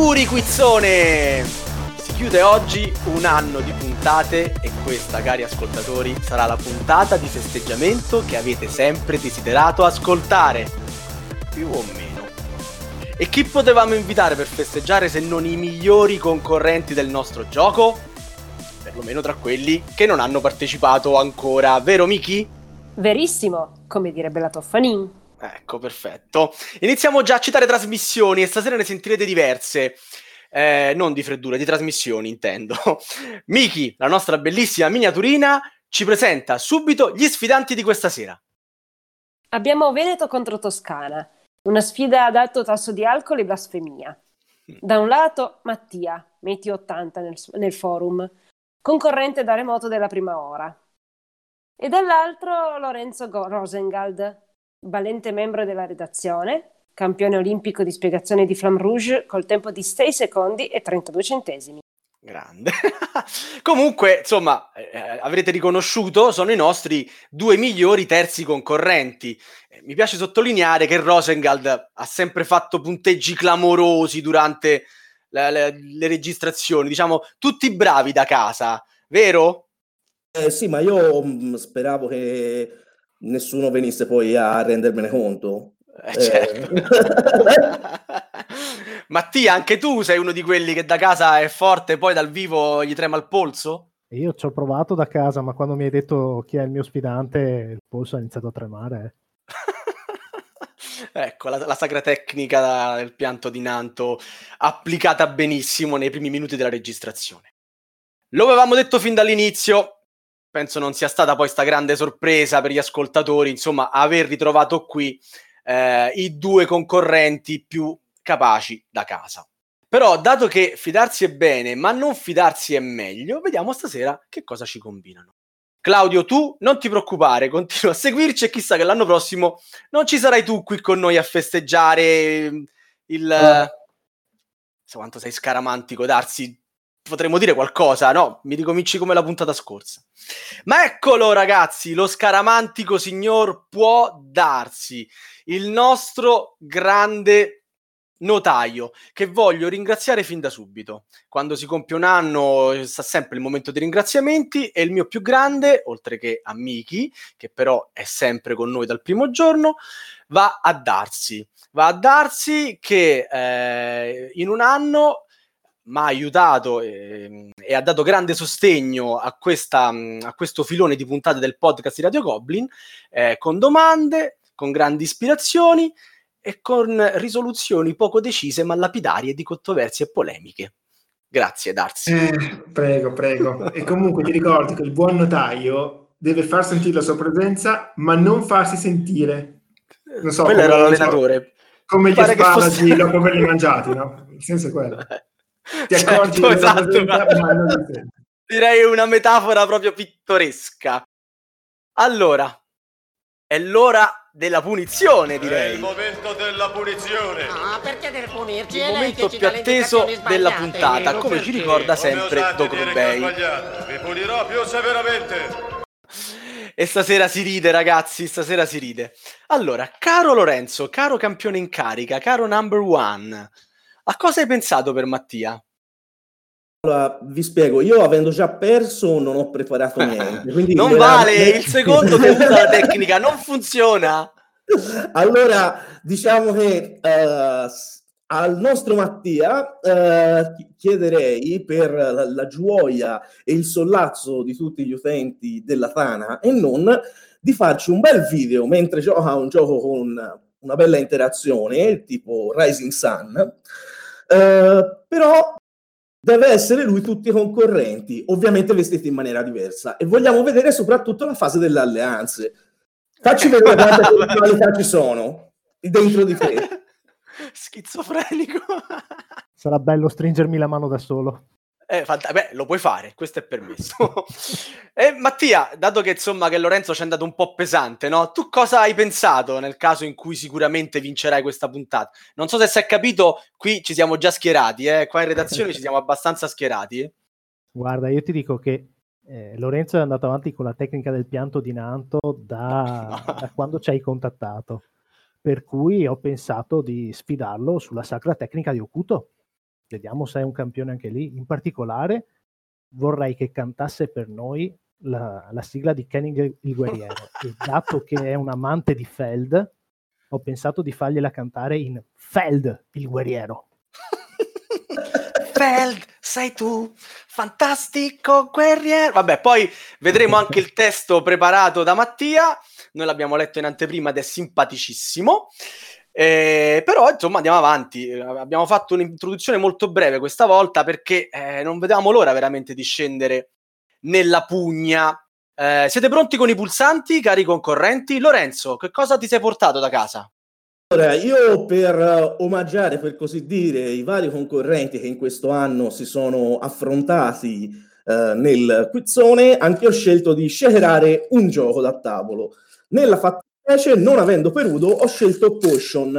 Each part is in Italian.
Auguri Quizzone! Si chiude oggi un anno di puntate e questa, cari ascoltatori, sarà la puntata di festeggiamento che avete sempre desiderato ascoltare, più o meno. E chi potevamo invitare per festeggiare se non i migliori concorrenti del nostro gioco? Perlomeno tra quelli che non hanno partecipato ancora, vero Michi? Verissimo, come direbbe la Toffanin. Ecco, perfetto. Iniziamo già a citare trasmissioni e stasera ne sentirete diverse. Non di freddure, di trasmissioni intendo. Michi, la nostra bellissima miniaturina, ci presenta subito gli sfidanti di questa sera. Abbiamo Veneto contro Toscana, una sfida ad alto tasso di alcol e blasfemia. Da un lato Mattia, meteo 80 nel forum, concorrente da remoto della prima ora. E dall'altro Lorenzo Rosengald, valente membro della redazione, campione olimpico di spiegazione di Flamme Rouge col tempo di 6 secondi e 32 centesimi. Grande. Comunque, insomma, avrete riconosciuto, sono i nostri due migliori terzi concorrenti. Mi piace sottolineare che Rosengald ha sempre fatto punteggi clamorosi durante le registrazioni, diciamo, tutti bravi da casa, vero? Sì, ma io speravo che nessuno venisse poi a rendermene conto. Certo. Mattia, anche tu sei uno di quelli che da casa è forte, poi dal vivo gli trema il polso? Io ci ho provato da casa, ma quando mi hai detto chi è il mio sfidante, il polso ha iniziato a tremare. Ecco, la sacra tecnica del pianto di Nanto applicata benissimo nei primi minuti della registrazione. Lo avevamo detto fin dall'inizio. Penso non sia stata poi sta grande sorpresa per gli ascoltatori, insomma, aver ritrovato qui i due concorrenti più capaci da casa. Però, dato che fidarsi è bene, ma non fidarsi è meglio, vediamo stasera che cosa ci combinano. Claudio, tu non ti preoccupare, continua a seguirci e chissà che l'anno prossimo non ci sarai tu qui con noi a festeggiare il... So quanto sei scaramantico, D'Arsi... Potremmo dire qualcosa, no? Mi ricominci come la puntata scorsa. Ma eccolo ragazzi, lo scaramantico signor può darsi, il nostro grande notaio, che voglio ringraziare fin da subito. Quando si compie un anno sta sempre il momento dei ringraziamenti e il mio più grande, oltre che a Michi, che però è sempre con noi dal primo giorno, va a D'Arsi. Va a D'Arsi che in un anno... m'ha aiutato e ha dato grande sostegno a questo filone di puntate del podcast di Radio Goblin, con domande, con grandi ispirazioni e con risoluzioni poco decise ma lapidarie di controversie e polemiche. Grazie D'Arsi. Prego. E comunque ti ricordi che il buon notaio deve far sentire la sua presenza ma non farsi sentire. Non so, quello era l'allenatore. Come gli asparagi dopo averli mangiati, no? Il senso è quello. Ti accorgi, certo, esatto, ma... Direi una metafora proprio pittoresca. Allora, è l'ora della punizione, direi. È il momento della punizione. No, perché deve punirci? Il momento più atteso della puntata, come ci ricorda sempre Dogorbei. Vi punirò più severamente. E stasera si ride, ragazzi, stasera si ride. Allora, caro Lorenzo, caro campione in carica, caro number one, a cosa hai pensato per Mattia? Allora, vi spiego, io avendo già perso non ho preparato niente. Quindi non vale, il secondo che usa la tecnica, non funziona. Allora, diciamo che al nostro Mattia chiederei per la gioia e il sollazzo di tutti gli utenti della Tana e non di farci un bel video mentre gioca a un gioco con una bella interazione, tipo Rising Sun, però deve essere lui tutti i concorrenti, ovviamente vestiti in maniera diversa, e vogliamo vedere soprattutto la fase delle alleanze. Facci vedere quante qualità ci sono dentro di te. Schizofrenico. Sarà bello stringermi la mano da solo. Beh, lo puoi fare, questo è permesso. Mattia, dato che insomma che Lorenzo ci è andato un po' pesante, no? Tu cosa hai pensato nel caso in cui sicuramente vincerai questa puntata? Non so se si è capito, qui ci siamo già schierati, qua in redazione ci siamo abbastanza schierati. Guarda, io ti dico che Lorenzo è andato avanti con la tecnica del pianto di Nanto da quando ci hai contattato, per cui ho pensato di sfidarlo sulla sacra tecnica di Okuto. Vediamo se è un campione anche lì. In particolare vorrei che cantasse per noi la sigla di Kenning il guerriero. E dato che è un amante di Feld, ho pensato di fargliela cantare in Feld il guerriero. Feld, sei tu, fantastico guerriero. Vabbè, poi vedremo anche il testo preparato da Mattia. Noi l'abbiamo letto in anteprima ed è simpaticissimo. Però insomma andiamo avanti. Abbiamo fatto un'introduzione molto breve questa volta perché non vedevamo l'ora veramente di scendere nella pugna. Siete pronti con i pulsanti, cari concorrenti? Lorenzo, che cosa ti sei portato da casa? Allora, io per omaggiare, per così dire, i vari concorrenti che in questo anno si sono affrontati nel quizzone, anche io ho scelto di scelerare un gioco da tavolo. Nella fattispecie, non avendo Perudo, ho scelto Potion.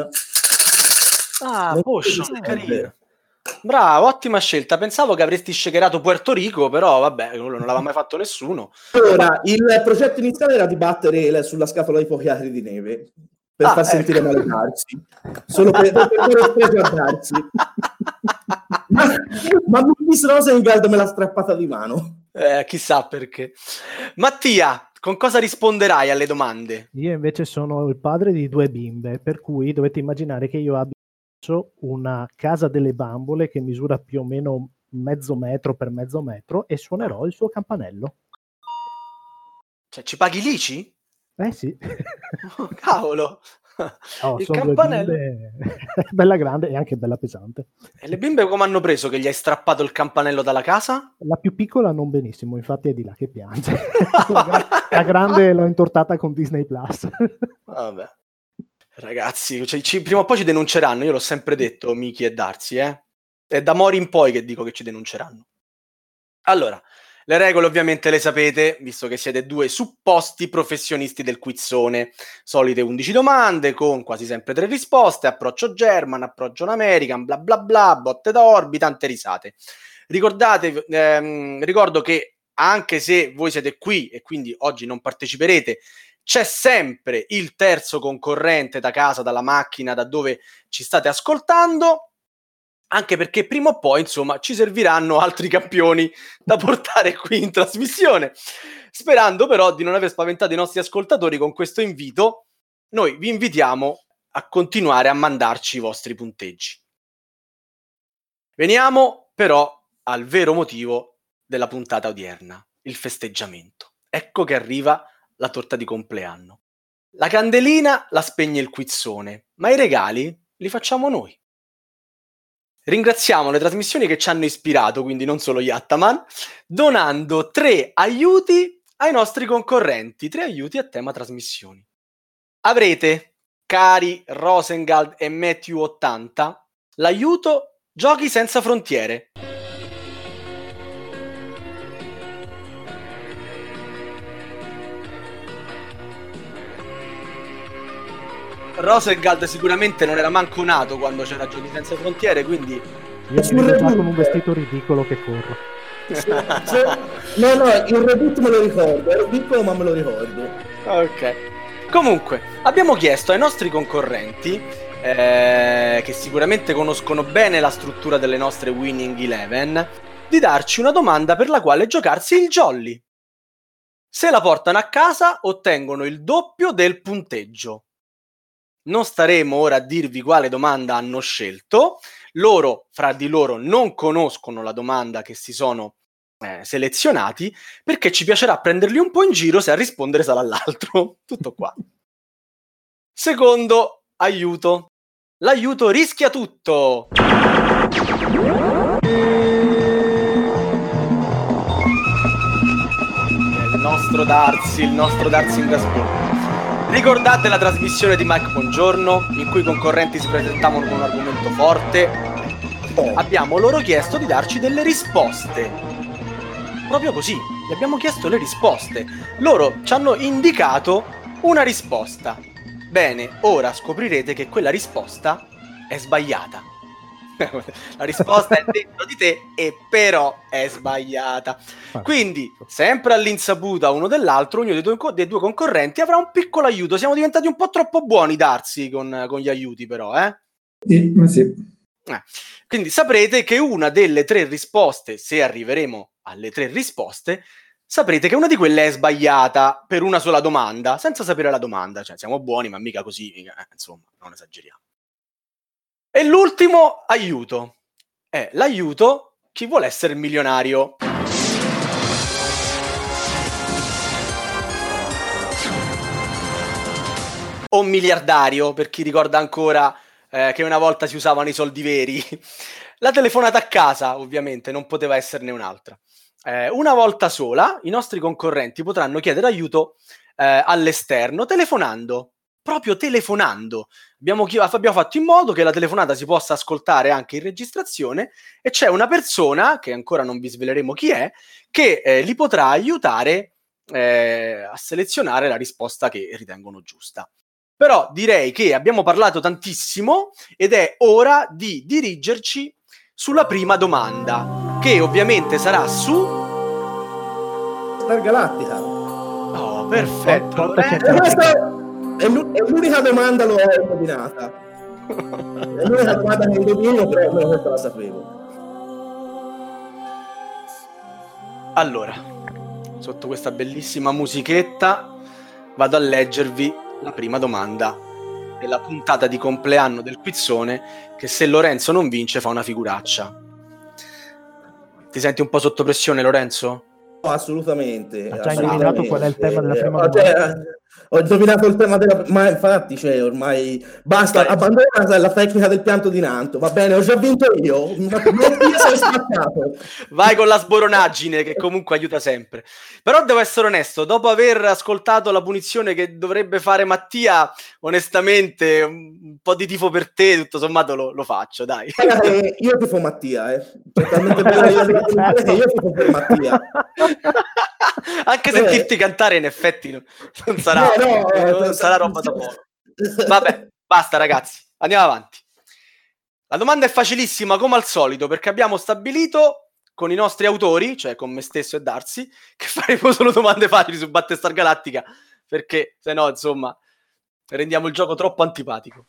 Ah, non Potion, carino. Bravo, ottima scelta. Pensavo che avresti scelto Puerto Rico, però vabbè, non l'aveva mai fatto nessuno. Allora, il progetto iniziale era di battere sulla scatola di pochi arri di neve. Per far sentire male Darsi, solo per guardarsi. Ma Miss Rosengald me l'ha strappata di mano. Chissà perché. Mattia, con cosa risponderai alle domande? Io invece sono il padre di due bimbe, per cui dovete immaginare che io abbia una casa delle bambole che misura più o meno 1/2 metro per 1/2 metro e suonerò il suo campanello. Cioè, ci paghi l'ICI? Eh sì. Oh, cavolo. Oh, il campanello bella grande e anche bella pesante. E le bimbe come hanno preso che gli hai strappato il campanello dalla casa? La più piccola non benissimo, infatti è di là che piange. La grande l'ho intortata con Disney Plus. Vabbè. Ragazzi, cioè, prima o poi ci denunceranno, io l'ho sempre detto, Michi e Darsi, eh? È da Mori in poi che dico che ci denunceranno. Allora, le regole ovviamente le sapete, visto che siete due supposti professionisti del quizzone. Solite 11 domande, con quasi sempre 3 risposte, approccio German, approccio American, bla bla bla, botte da orbi, tante risate. Ricordate, ricordo che anche se voi siete qui e quindi oggi non parteciperete, c'è sempre il terzo concorrente da casa, dalla macchina, da dove ci state ascoltando, anche perché prima o poi, insomma, ci serviranno altri campioni da portare qui in trasmissione. Sperando però di non aver spaventato i nostri ascoltatori con questo invito, noi vi invitiamo a continuare a mandarci i vostri punteggi. Veniamo però al vero motivo della puntata odierna, il festeggiamento. Ecco che arriva la torta di compleanno. La candelina la spegne il quizzone, ma i regali li facciamo noi. Ringraziamo le trasmissioni che ci hanno ispirato, quindi non solo Yattaman, donando 3 aiuti ai nostri concorrenti, 3 aiuti a tema trasmissioni. Avrete, cari Rosengald e Matthew80, l'aiuto Giochi senza frontiere. Rosengald sicuramente non era manco nato quando c'era Giochi senza frontiere, quindi io sono già con un vestito ridicolo che corro. No, il reboot me lo ricordo, ero piccolo ma me lo ricordo. Ok, comunque abbiamo chiesto ai nostri concorrenti che sicuramente conoscono bene la struttura delle nostre Winning Eleven di darci una domanda per la quale giocarsi il jolly. Se la portano a casa ottengono il doppio del punteggio. Non staremo ora a dirvi quale domanda hanno scelto. Loro, fra di loro, non conoscono la domanda che si sono selezionati, perché ci piacerà prenderli un po' in giro se a rispondere sarà l'altro. Tutto qua. Secondo aiuto. L'aiuto rischia tutto. Il nostro Darsi in Gasburgo. Ricordate la trasmissione di Mike Bongiorno, in cui i concorrenti si presentavano con un argomento forte? Abbiamo loro chiesto di darci delle risposte. Proprio così, gli abbiamo chiesto le risposte. Loro ci hanno indicato una risposta. Bene, ora scoprirete che quella risposta è sbagliata. La risposta è dentro di te e però è sbagliata. Quindi, sempre all'insaputa uno dell'altro, ognuno dei due concorrenti avrà un piccolo aiuto. Siamo diventati un po' troppo buoni, Darsi, con gli aiuti però, eh? Sì, ma sì. Quindi saprete che una delle tre risposte, se arriveremo alle tre risposte, saprete che una di quelle è sbagliata per una sola domanda, senza sapere la domanda. Cioè, siamo buoni, ma mica così, insomma, non esageriamo. E l'ultimo aiuto è l'aiuto chi vuole essere milionario. O miliardario, per chi ricorda ancora che una volta si usavano i soldi veri. La telefonata a casa, ovviamente, non poteva esserne un'altra. Una volta sola, i nostri concorrenti potranno chiedere aiuto all'esterno, telefonando. Proprio telefonando. Abbiamo fatto in modo che la telefonata si possa ascoltare anche in registrazione, e c'è una persona, che ancora non vi sveleremo chi è, che li potrà aiutare a selezionare la risposta che ritengono giusta. Però direi che abbiamo parlato tantissimo ed è ora di dirigerci sulla prima domanda, che ovviamente sarà su Battlestar Galactica. Oh, perfetto. È l'unica domanda l'ho combinata. È l'unica domanda che indovino, però questa la sapevo. Allora, sotto questa bellissima musichetta vado a leggervi la prima domanda della puntata di compleanno del Quizzone, che se Lorenzo non vince fa una figuraccia. Ti senti un po' sotto pressione, Lorenzo? No, assolutamente. Ma già indovinato qual è il tema della prima domanda? Ho indovinato il tema della... Ma infatti, cioè, ormai... Basta, abbandonata la tecnica del pianto di Nanto. Va bene, ho già vinto io. Io sono spaccato. Vai con la sboronaggine, che comunque aiuta sempre. Però devo essere onesto, dopo aver ascoltato la punizione che dovrebbe fare Mattia, onestamente, un po' di tifo per te, tutto sommato, lo faccio, dai. Io tifo Mattia, Totalmente bella, io tifo per Mattia. Anche sentirti cantare, in effetti, non sarà... non sarà roba da poco. Vabbè, basta ragazzi, andiamo avanti. La domanda è facilissima come al solito, perché abbiamo stabilito con i nostri autori, cioè con me stesso e D'Arsi, che faremo solo domande facili su Battlestar Galactica, perché se no, insomma, rendiamo il gioco troppo antipatico.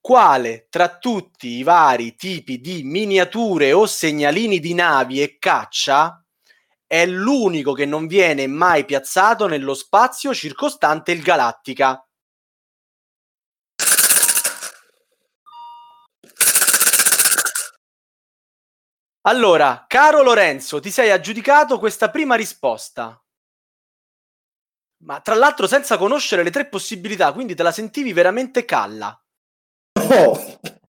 Quale tra tutti i vari tipi di miniature o segnalini di navi e caccia è l'unico che non viene mai piazzato nello spazio circostante il Galactica? Allora, caro Lorenzo, ti sei aggiudicato questa prima risposta, ma tra l'altro senza conoscere le tre possibilità, quindi te la sentivi veramente calla.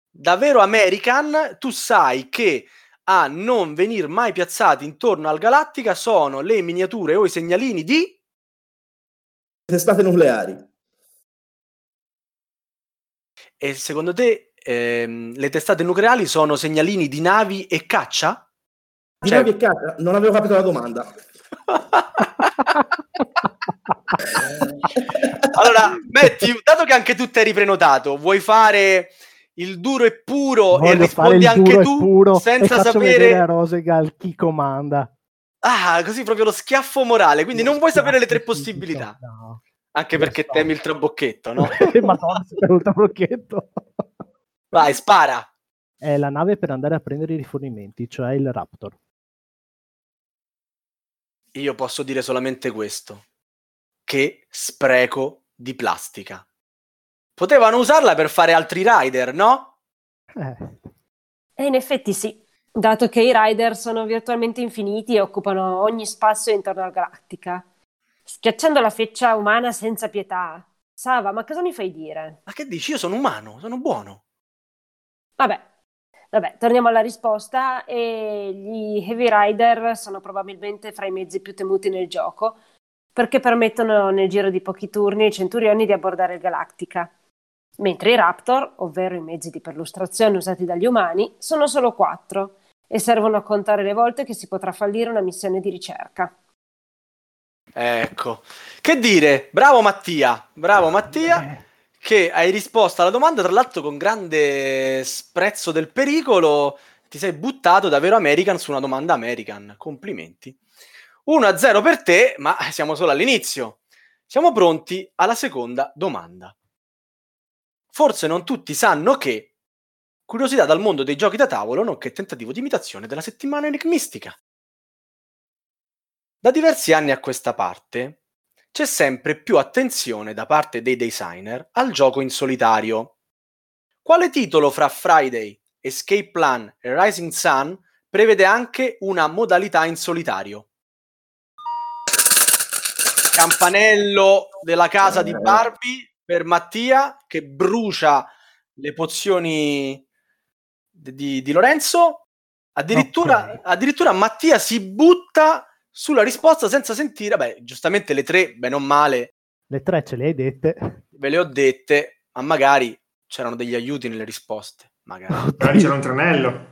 Da vero American, tu sai che a non venir mai piazzati intorno al Galactica sono le miniature o i segnalini di testate nucleari. E secondo te le testate nucleari sono segnalini di navi e caccia? Navi e caccia? Non avevo capito la domanda. Allora, Mattia, dato che anche tu ti eri prenotato, vuoi fare il duro e puro? Voglio, e rispondi anche tu senza sapere a Rosengald chi comanda. Ah, così proprio lo schiaffo morale, quindi non vuoi sapere le tre possibilità. No, anche perché temi il trabocchetto, no? Madonna, il trabocchetto. Vai, spara. È la nave per andare a prendere i rifornimenti, cioè il Raptor. Io posso dire solamente questo: che spreco di plastica. Potevano usarla per fare altri rider, no? E in effetti sì, dato che i rider sono virtualmente infiniti e occupano ogni spazio intorno alla Galactica, schiacciando la feccia umana senza pietà. Sava, ma cosa mi fai dire? Ma che dici? Io sono umano, sono buono. Vabbè, torniamo alla risposta. E gli heavy rider sono probabilmente fra i mezzi più temuti nel gioco, perché permettono nel giro di pochi turni ai centurioni di abbordare il Galactica, mentre i Raptor, ovvero i mezzi di perlustrazione usati dagli umani, sono solo 4 e servono a contare le volte che si potrà fallire una missione di ricerca. Ecco, che dire, bravo Mattia, che hai risposto alla domanda, tra l'altro con grande sprezzo del pericolo. Ti sei buttato davvero American su una domanda American, complimenti. 1-0 per te, ma siamo solo all'inizio. Siamo pronti alla seconda domanda. Forse non tutti sanno che Curiosità dal mondo dei giochi da tavolo, nonché tentativo di imitazione della settimana enigmistica. Da diversi anni a questa parte c'è sempre più attenzione da parte dei designer al gioco in solitario. Quale titolo fra Friday, Escape Plan e Rising Sun prevede anche una modalità in solitario? Campanello della casa di Barbie per Mattia, che brucia le pozioni di Lorenzo. Addirittura Mattia si butta sulla risposta senza sentire. Beh, giustamente le tre, bene o male. Le tre ce le hai dette. Ve le ho dette, ma magari c'erano degli aiuti nelle risposte. Magari c'era un tranello.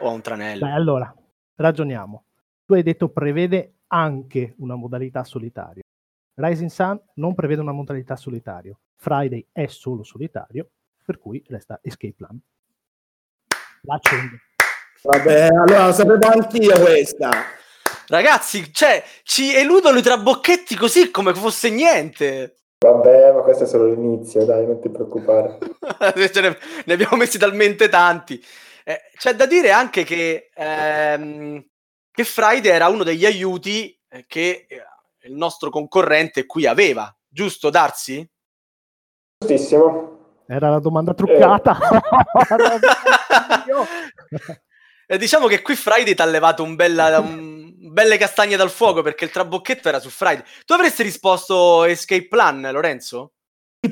O un tranello. Beh, allora, ragioniamo. Tu hai detto prevede anche una modalità solitaria. Rising Sun non prevede una modalità solitario. Friday è solo solitario, per cui resta Escape Plan. L'accendo. Vabbè, allora lo sapevo anch'io questa. Ragazzi, cioè, ci eludono i trabocchetti così come fosse niente. Vabbè, ma questo è solo l'inizio, dai, non ti preoccupare. ne abbiamo messi talmente tanti. C'è da dire anche che Friday era uno degli aiuti che il nostro concorrente qui aveva, giusto D'Arsi? Giustissimo. Era la domanda truccata. Diciamo che qui Friday ti ha levato belle castagne dal fuoco, perché il trabocchetto era su Friday. Tu avresti risposto Escape Plan, Lorenzo?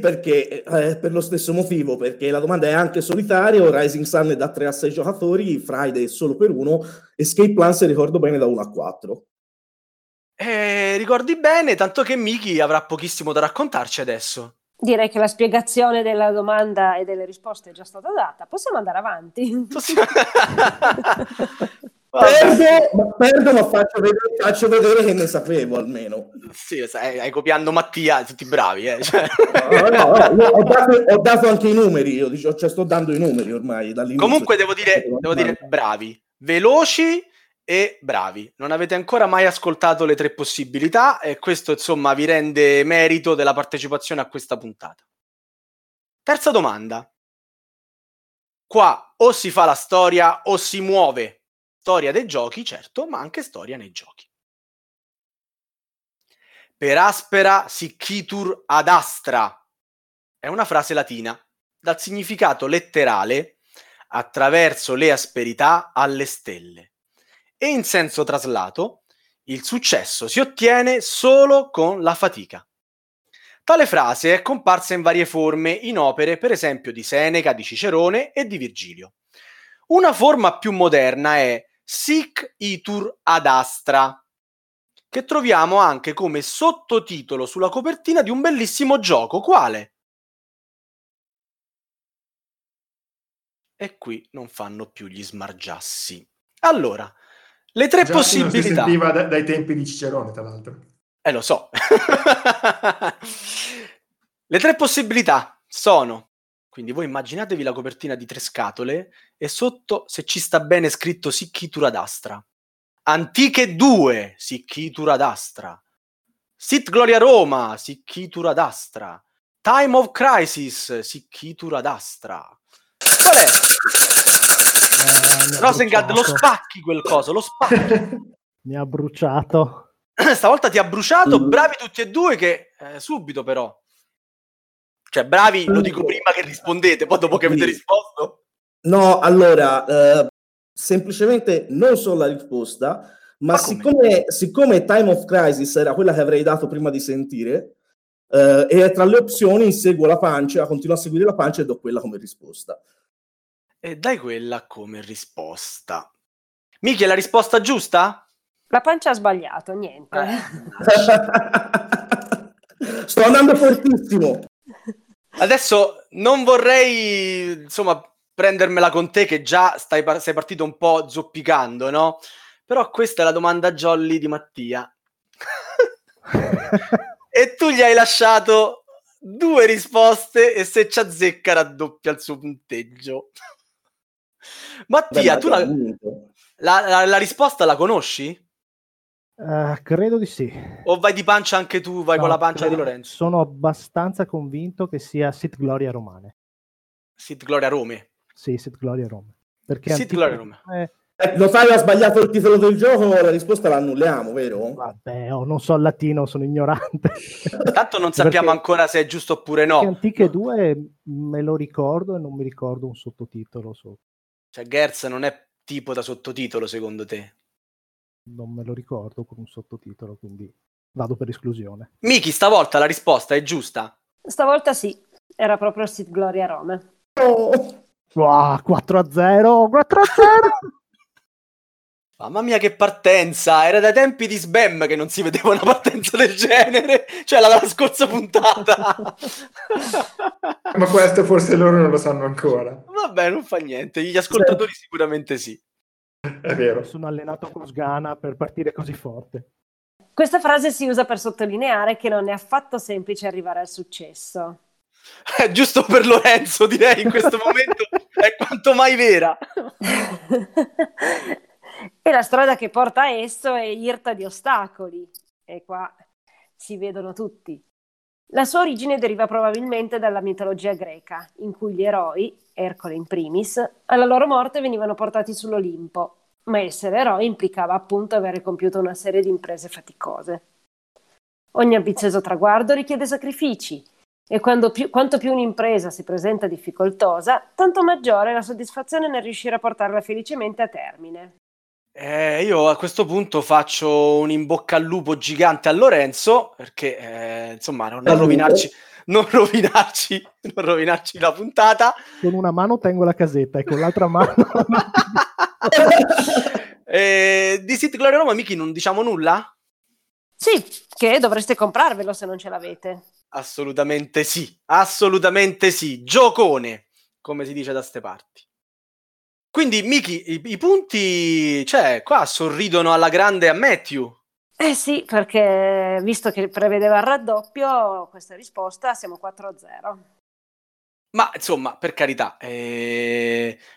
Perché per lo stesso motivo, perché la domanda è anche solitario. Rising Sun è da 3 a 6 giocatori, Friday è solo per uno, Escape Plan, se ricordo bene, da 1 a 4. Ricordi bene, tanto che Michi avrà pochissimo da raccontarci adesso. Direi che la spiegazione della domanda e delle risposte è già stata data, possiamo andare avanti. Perdo, ma faccio vedere che ne sapevo almeno. Sì, stai copiando Mattia, tutti bravi. No, ho dato anche i numeri, sto dando i numeri ormai. Comunque devo dire bravi, veloci e bravi. Non avete ancora mai ascoltato le tre possibilità e questo, insomma, vi rende merito della partecipazione a questa puntata. Terza domanda. Qua o si fa la storia o si muove. Storia dei giochi, certo, ma anche storia nei giochi. Per aspera sicitur ad astra è una frase latina dal significato letterale attraverso le asperità alle stelle, e in senso traslato il successo si ottiene solo con la fatica. Tale frase è comparsa in varie forme in opere, per esempio, di Seneca, di Cicerone e di Virgilio. Una forma più moderna è Sic itur ad astra, che troviamo anche come sottotitolo sulla copertina di un bellissimo gioco. Quale? E qui non fanno più gli smargiassi. Allora, le tre possibilità. Non si sentiva dai tempi di Cicerone, tra l'altro. Lo so. Le tre possibilità sono, quindi voi immaginatevi la copertina di 3 scatole e sotto, se ci sta bene, scritto Sicitur ad astra. Antiche 2, Sicitur ad astra. Sit Gloria Roma, Sicitur ad astra. Time of Crisis, Sicitur ad astra. Qual è? Rosengald, lo spacchi quel coso, lo spacchi. Mi ha bruciato. Stavolta ti ha bruciato, bravi tutti e due, che subito però. Cioè, bravi, lo dico prima che rispondete, poi dopo che avete risposto. No, allora, semplicemente non so la risposta, ma siccome Time of Crisis era quella che avrei dato prima di sentire, e tra le opzioni seguo la pancia, continuo a seguire la pancia e do quella come risposta. E dai quella come risposta. Michi, è la risposta giusta? La pancia ha sbagliato, niente. Sto andando fortissimo. Adesso non vorrei, insomma, prendermela con te, che già sei partito un po' zoppicando, no? Però questa è la domanda jolly di Mattia. E tu gli hai lasciato 2 risposte e se ci azzecca raddoppia il suo punteggio. Mattia, tu la risposta la conosci? Credo di sì. O vai di pancia anche tu, vai con la pancia di Lorenzo? Sono abbastanza convinto che sia Sit Gloria Romane. Sit Gloria Rome. Sì, Sith Glory Rome. Perché Sith Glory Rome. Lo sai, ha sbagliato il titolo del gioco, la risposta la annulliamo, vero? Vabbè, oh, non so il latino, sono ignorante. Tanto non sappiamo ancora se è giusto oppure no. Antiche 2 me lo ricordo e non mi ricordo un sottotitolo sotto. Cioè Gerz non è tipo da sottotitolo secondo te? Non me lo ricordo con un sottotitolo, quindi vado per esclusione. Miki, stavolta la risposta è giusta? Stavolta sì, era proprio Sith Gloria Rome. Oh. Wow, 4-0, 4-0! Mamma mia che partenza, era dai tempi di Sbam che non si vedeva una partenza del genere, cioè la scorsa puntata. Ma questo forse loro non lo sanno ancora. Vabbè, non fa niente, gli ascoltatori sì, sicuramente sì. È vero. Sono allenato con Sgana per partire così forte. Questa frase si usa per sottolineare che non è affatto semplice arrivare al successo. Giusto per Lorenzo, direi, in questo momento è quanto mai vera. E la strada che porta a esso è irta di ostacoli, e qua si vedono tutti. La sua origine deriva probabilmente dalla mitologia greca, in cui gli eroi, Ercole in primis, alla loro morte venivano portati sull'Olimpo, ma essere eroi implicava appunto avere compiuto una serie di imprese faticose. Ogni ambizioso traguardo richiede sacrifici, e quanto più un'impresa si presenta difficoltosa, tanto maggiore è la soddisfazione nel riuscire a portarla felicemente a termine. Io a questo punto faccio un in bocca al lupo gigante a Lorenzo, perché insomma non rovinarci la puntata. Con una mano tengo la casetta e con l'altra mano di Sith Glory Roma, Michi, non diciamo nulla? Sì, che dovreste comprarvelo se non ce l'avete. Assolutamente sì, giocone, come si dice da ste parti. Quindi, Michi, i punti, cioè, qua sorridono alla grande a Matthew. Eh sì, perché visto che prevedeva il raddoppio, questa risposta, siamo 4-0. Ma, insomma, per carità,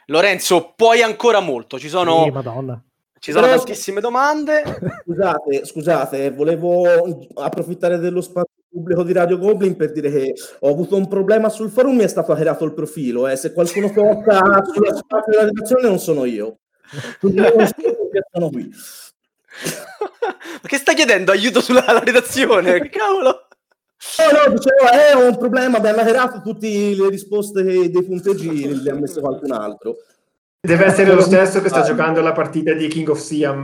Lorenzo, puoi ancora molto. Ci sono tantissime domande. Scusate, volevo approfittare dello spazio pubblico di Radio Goblin per dire che ho avuto un problema sul forum, mi è stato hackerato il profilo, se qualcuno porta sulla parte della redazione non sono io. Sono qui. Ma che stai chiedendo aiuto sulla redazione? Che cavolo? No, dicevo, ho un problema, abbiamo hackerato tutte le risposte dei punteggi, le ha messe qualcun altro. Deve essere lo stesso che sta giocando la partita di King of Siam,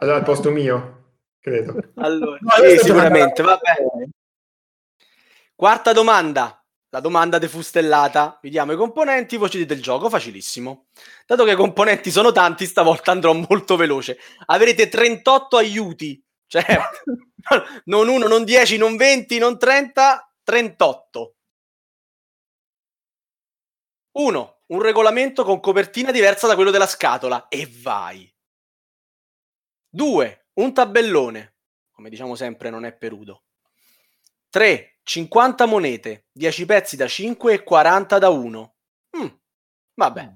allora al posto mio, credo. Allora, sicuramente, vabbè. Quarta domanda, la domanda defustellata. Vediamo i componenti, voci del gioco, facilissimo. Dato che i componenti sono tanti, stavolta andrò molto veloce. Avrete 38 aiuti, cioè non 1, non 10, non 20, non 30, 38. 1. Un regolamento con copertina diversa da quello della scatola. E vai. 2. Un tabellone. Come diciamo sempre, non è perudo. 3. 50 monete, 10 pezzi da 5 e 40 da 1. Vabbè.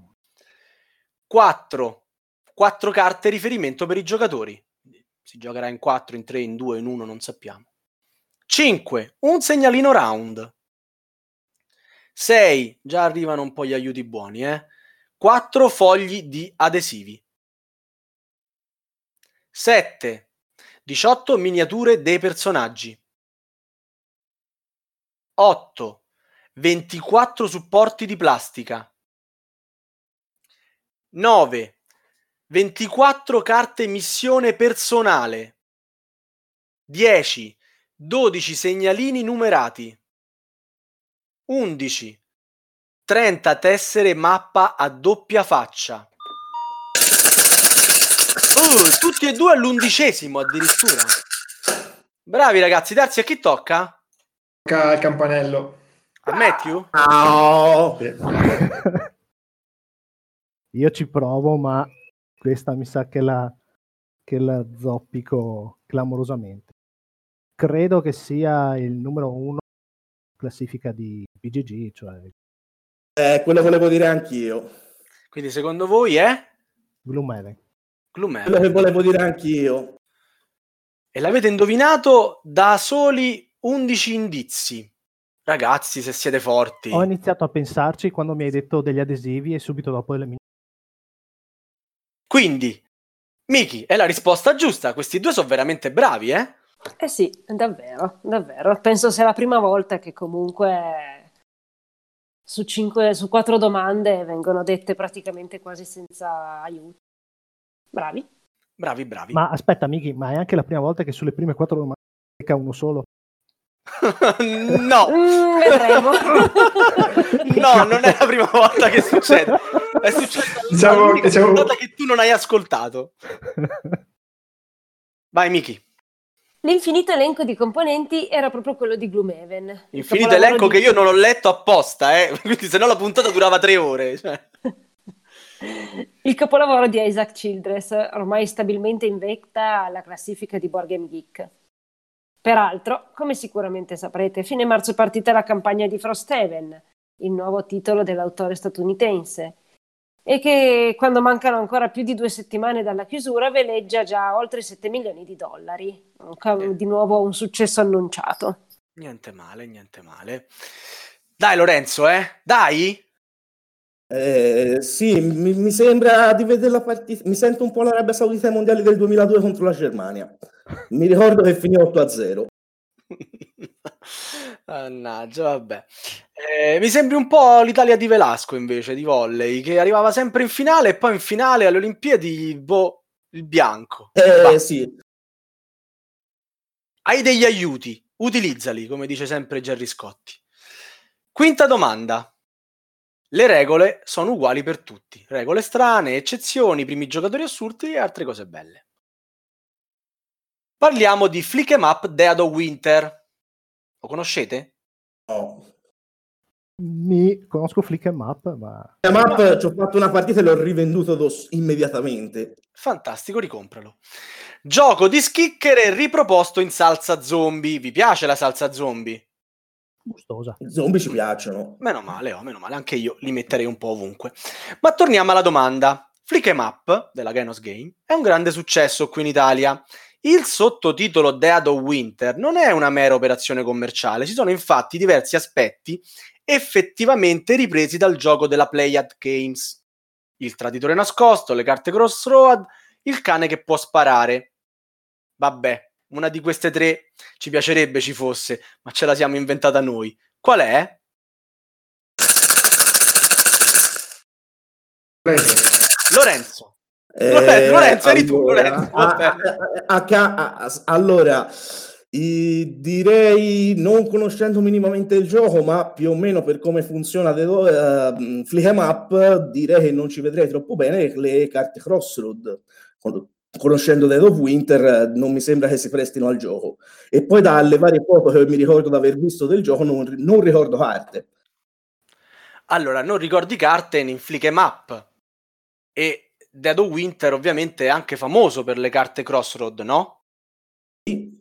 4 carte riferimento per i giocatori. Si giocherà in 4, in 3, in 2, in 1, non sappiamo. 5. Un segnalino round. 6. Già arrivano un po' gli aiuti buoni, 4 fogli di adesivi. 7. 18 miniature dei personaggi. 8. 24 supporti di plastica. 9. 24 carte missione personale. 10. 12 segnalini numerati. 11. 30 tessere mappa a doppia faccia. Tutti e due all'11° addirittura. Bravi ragazzi, Darsi, a chi tocca? Al campanello. A Matthew? No. Io ci provo, ma questa mi sa che la zoppico clamorosamente. Credo che sia il numero 1 classifica di BGG, cioè quello volevo dire anch'io. Quindi secondo voi è? Gloomhaven. Quello che volevo dire anch'io. E l'avete indovinato da soli 11 indizi. Ragazzi, se siete forti. Ho iniziato a pensarci quando mi hai detto degli adesivi e subito dopo le mie. Quindi, Michi, è la risposta giusta. Questi due sono veramente bravi, eh? Eh sì, davvero, davvero. Penso sia la prima volta che comunque su 4 domande vengono dette praticamente quasi senza aiuto. Bravi. Bravi, bravi. Ma aspetta, Michi, ma è anche la prima volta che sulle prime 4 domande becca uno solo? No, vedremo. No, non è la prima volta che succede. È successo l'unica volta che tu non hai ascoltato. Vai, Michi. L'infinito elenco di componenti era proprio quello di Gloomhaven. Infinito elenco che io non ho letto apposta, quindi se no la puntata durava 3 ore. Cioè. Il capolavoro di Isaac Childress, ormai stabilmente in vetta alla classifica di Board Game Geek. Peraltro, come sicuramente saprete, a fine marzo è partita la campagna di Frosthaven, il nuovo titolo dell'autore statunitense, e che, quando mancano ancora più di 2 settimane dalla chiusura, veleggia già oltre $7 milioni. Di nuovo un successo annunciato. Niente male, niente male. Dai Lorenzo, dai! Sì, mi sembra di vedere la partita, mi sento un po' l'Arabia Saudita ai mondiali del 2002 contro la Germania. Mi ricordo che finì 8-0. Mannaggia, vabbè. Mi sembri un po' l'Italia di Velasco invece, di volley, che arrivava sempre in finale e poi in finale alle Olimpiadi, boh, il bianco. Sì. Hai degli aiuti, utilizzali, come dice sempre Gerry Scotti. Quinta domanda. Le regole sono uguali per tutti. Regole strane, eccezioni, primi giocatori assurdi e altre cose belle. Parliamo di Flick'em Up Dead of Winter. Lo conoscete? No. Mi conosco Flick'em Up, ma... Flick'em Up ci ho fatto una partita e l'ho rivenduto immediatamente. Fantastico, ricompralo. Gioco di schicchere riproposto in salsa zombie. Vi piace la salsa zombie? Gustosa. I zombie ci piacciono. Meno male, anche io li metterei un po' ovunque. Ma torniamo alla domanda. Flick'em Up della Genos Game è un grande successo qui in Italia. Il sottotitolo Dead of Winter non è una mera operazione commerciale, ci sono infatti diversi aspetti effettivamente ripresi dal gioco della Pleiad Games. Il traditore nascosto, le carte crossroad, il cane che può sparare. Vabbè. Una di queste 3 ci piacerebbe ci fosse, ma ce la siamo inventata noi. Qual è? Lorenzo. Lorenzo, eri tu, Lorenzo. Allora, direi, non conoscendo minimamente il gioco, ma più o meno per come funziona Flick'em Up, direi che non ci vedrei troppo bene le carte crossroad. Conoscendo Dead of Winter non mi sembra che si prestino al gioco, e poi dalle varie foto che mi ricordo di aver visto del gioco non ricordo carte. Allora, non ricordi carte in Flick'em Up, e Dead of Winter ovviamente è anche famoso per le carte crossroad, no? Sì.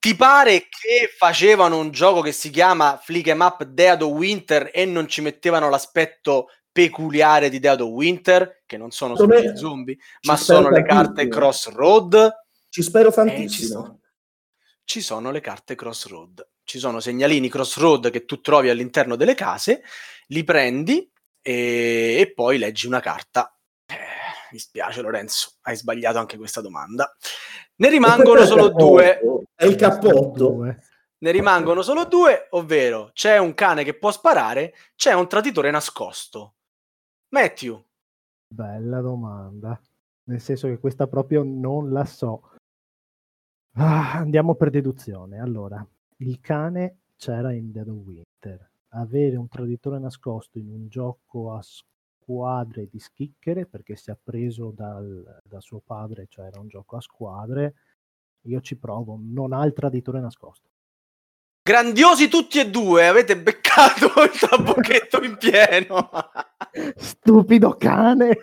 Ti pare che facevano un gioco che si chiama Flick'em Up Dead of Winter e non ci mettevano l'aspetto peculiare di Dead of Winter, che non sono solo i zombie, ma sono le carte crossroad? Ci spero tantissimo. Ci sono le carte crossroad. Ci sono segnalini crossroad che tu trovi all'interno delle case, li prendi e poi leggi una carta. Mi spiace Lorenzo, hai sbagliato anche questa domanda. Ne rimangono solo 2. È il cappotto. Ne rimangono solo 2, ovvero c'è un cane che può sparare, c'è un traditore nascosto. Matthew. Bella domanda, nel senso che questa proprio non la so. Andiamo per deduzione. Allora, il cane c'era in Dead of Winter. Avere un traditore nascosto in un gioco a squadre di schicchere, perché si è preso da suo padre, cioè era un gioco a squadre, io ci provo, non ha il traditore nascosto. Grandiosi tutti e 2, avete beccato il trabocchetto in pieno. Stupido cane.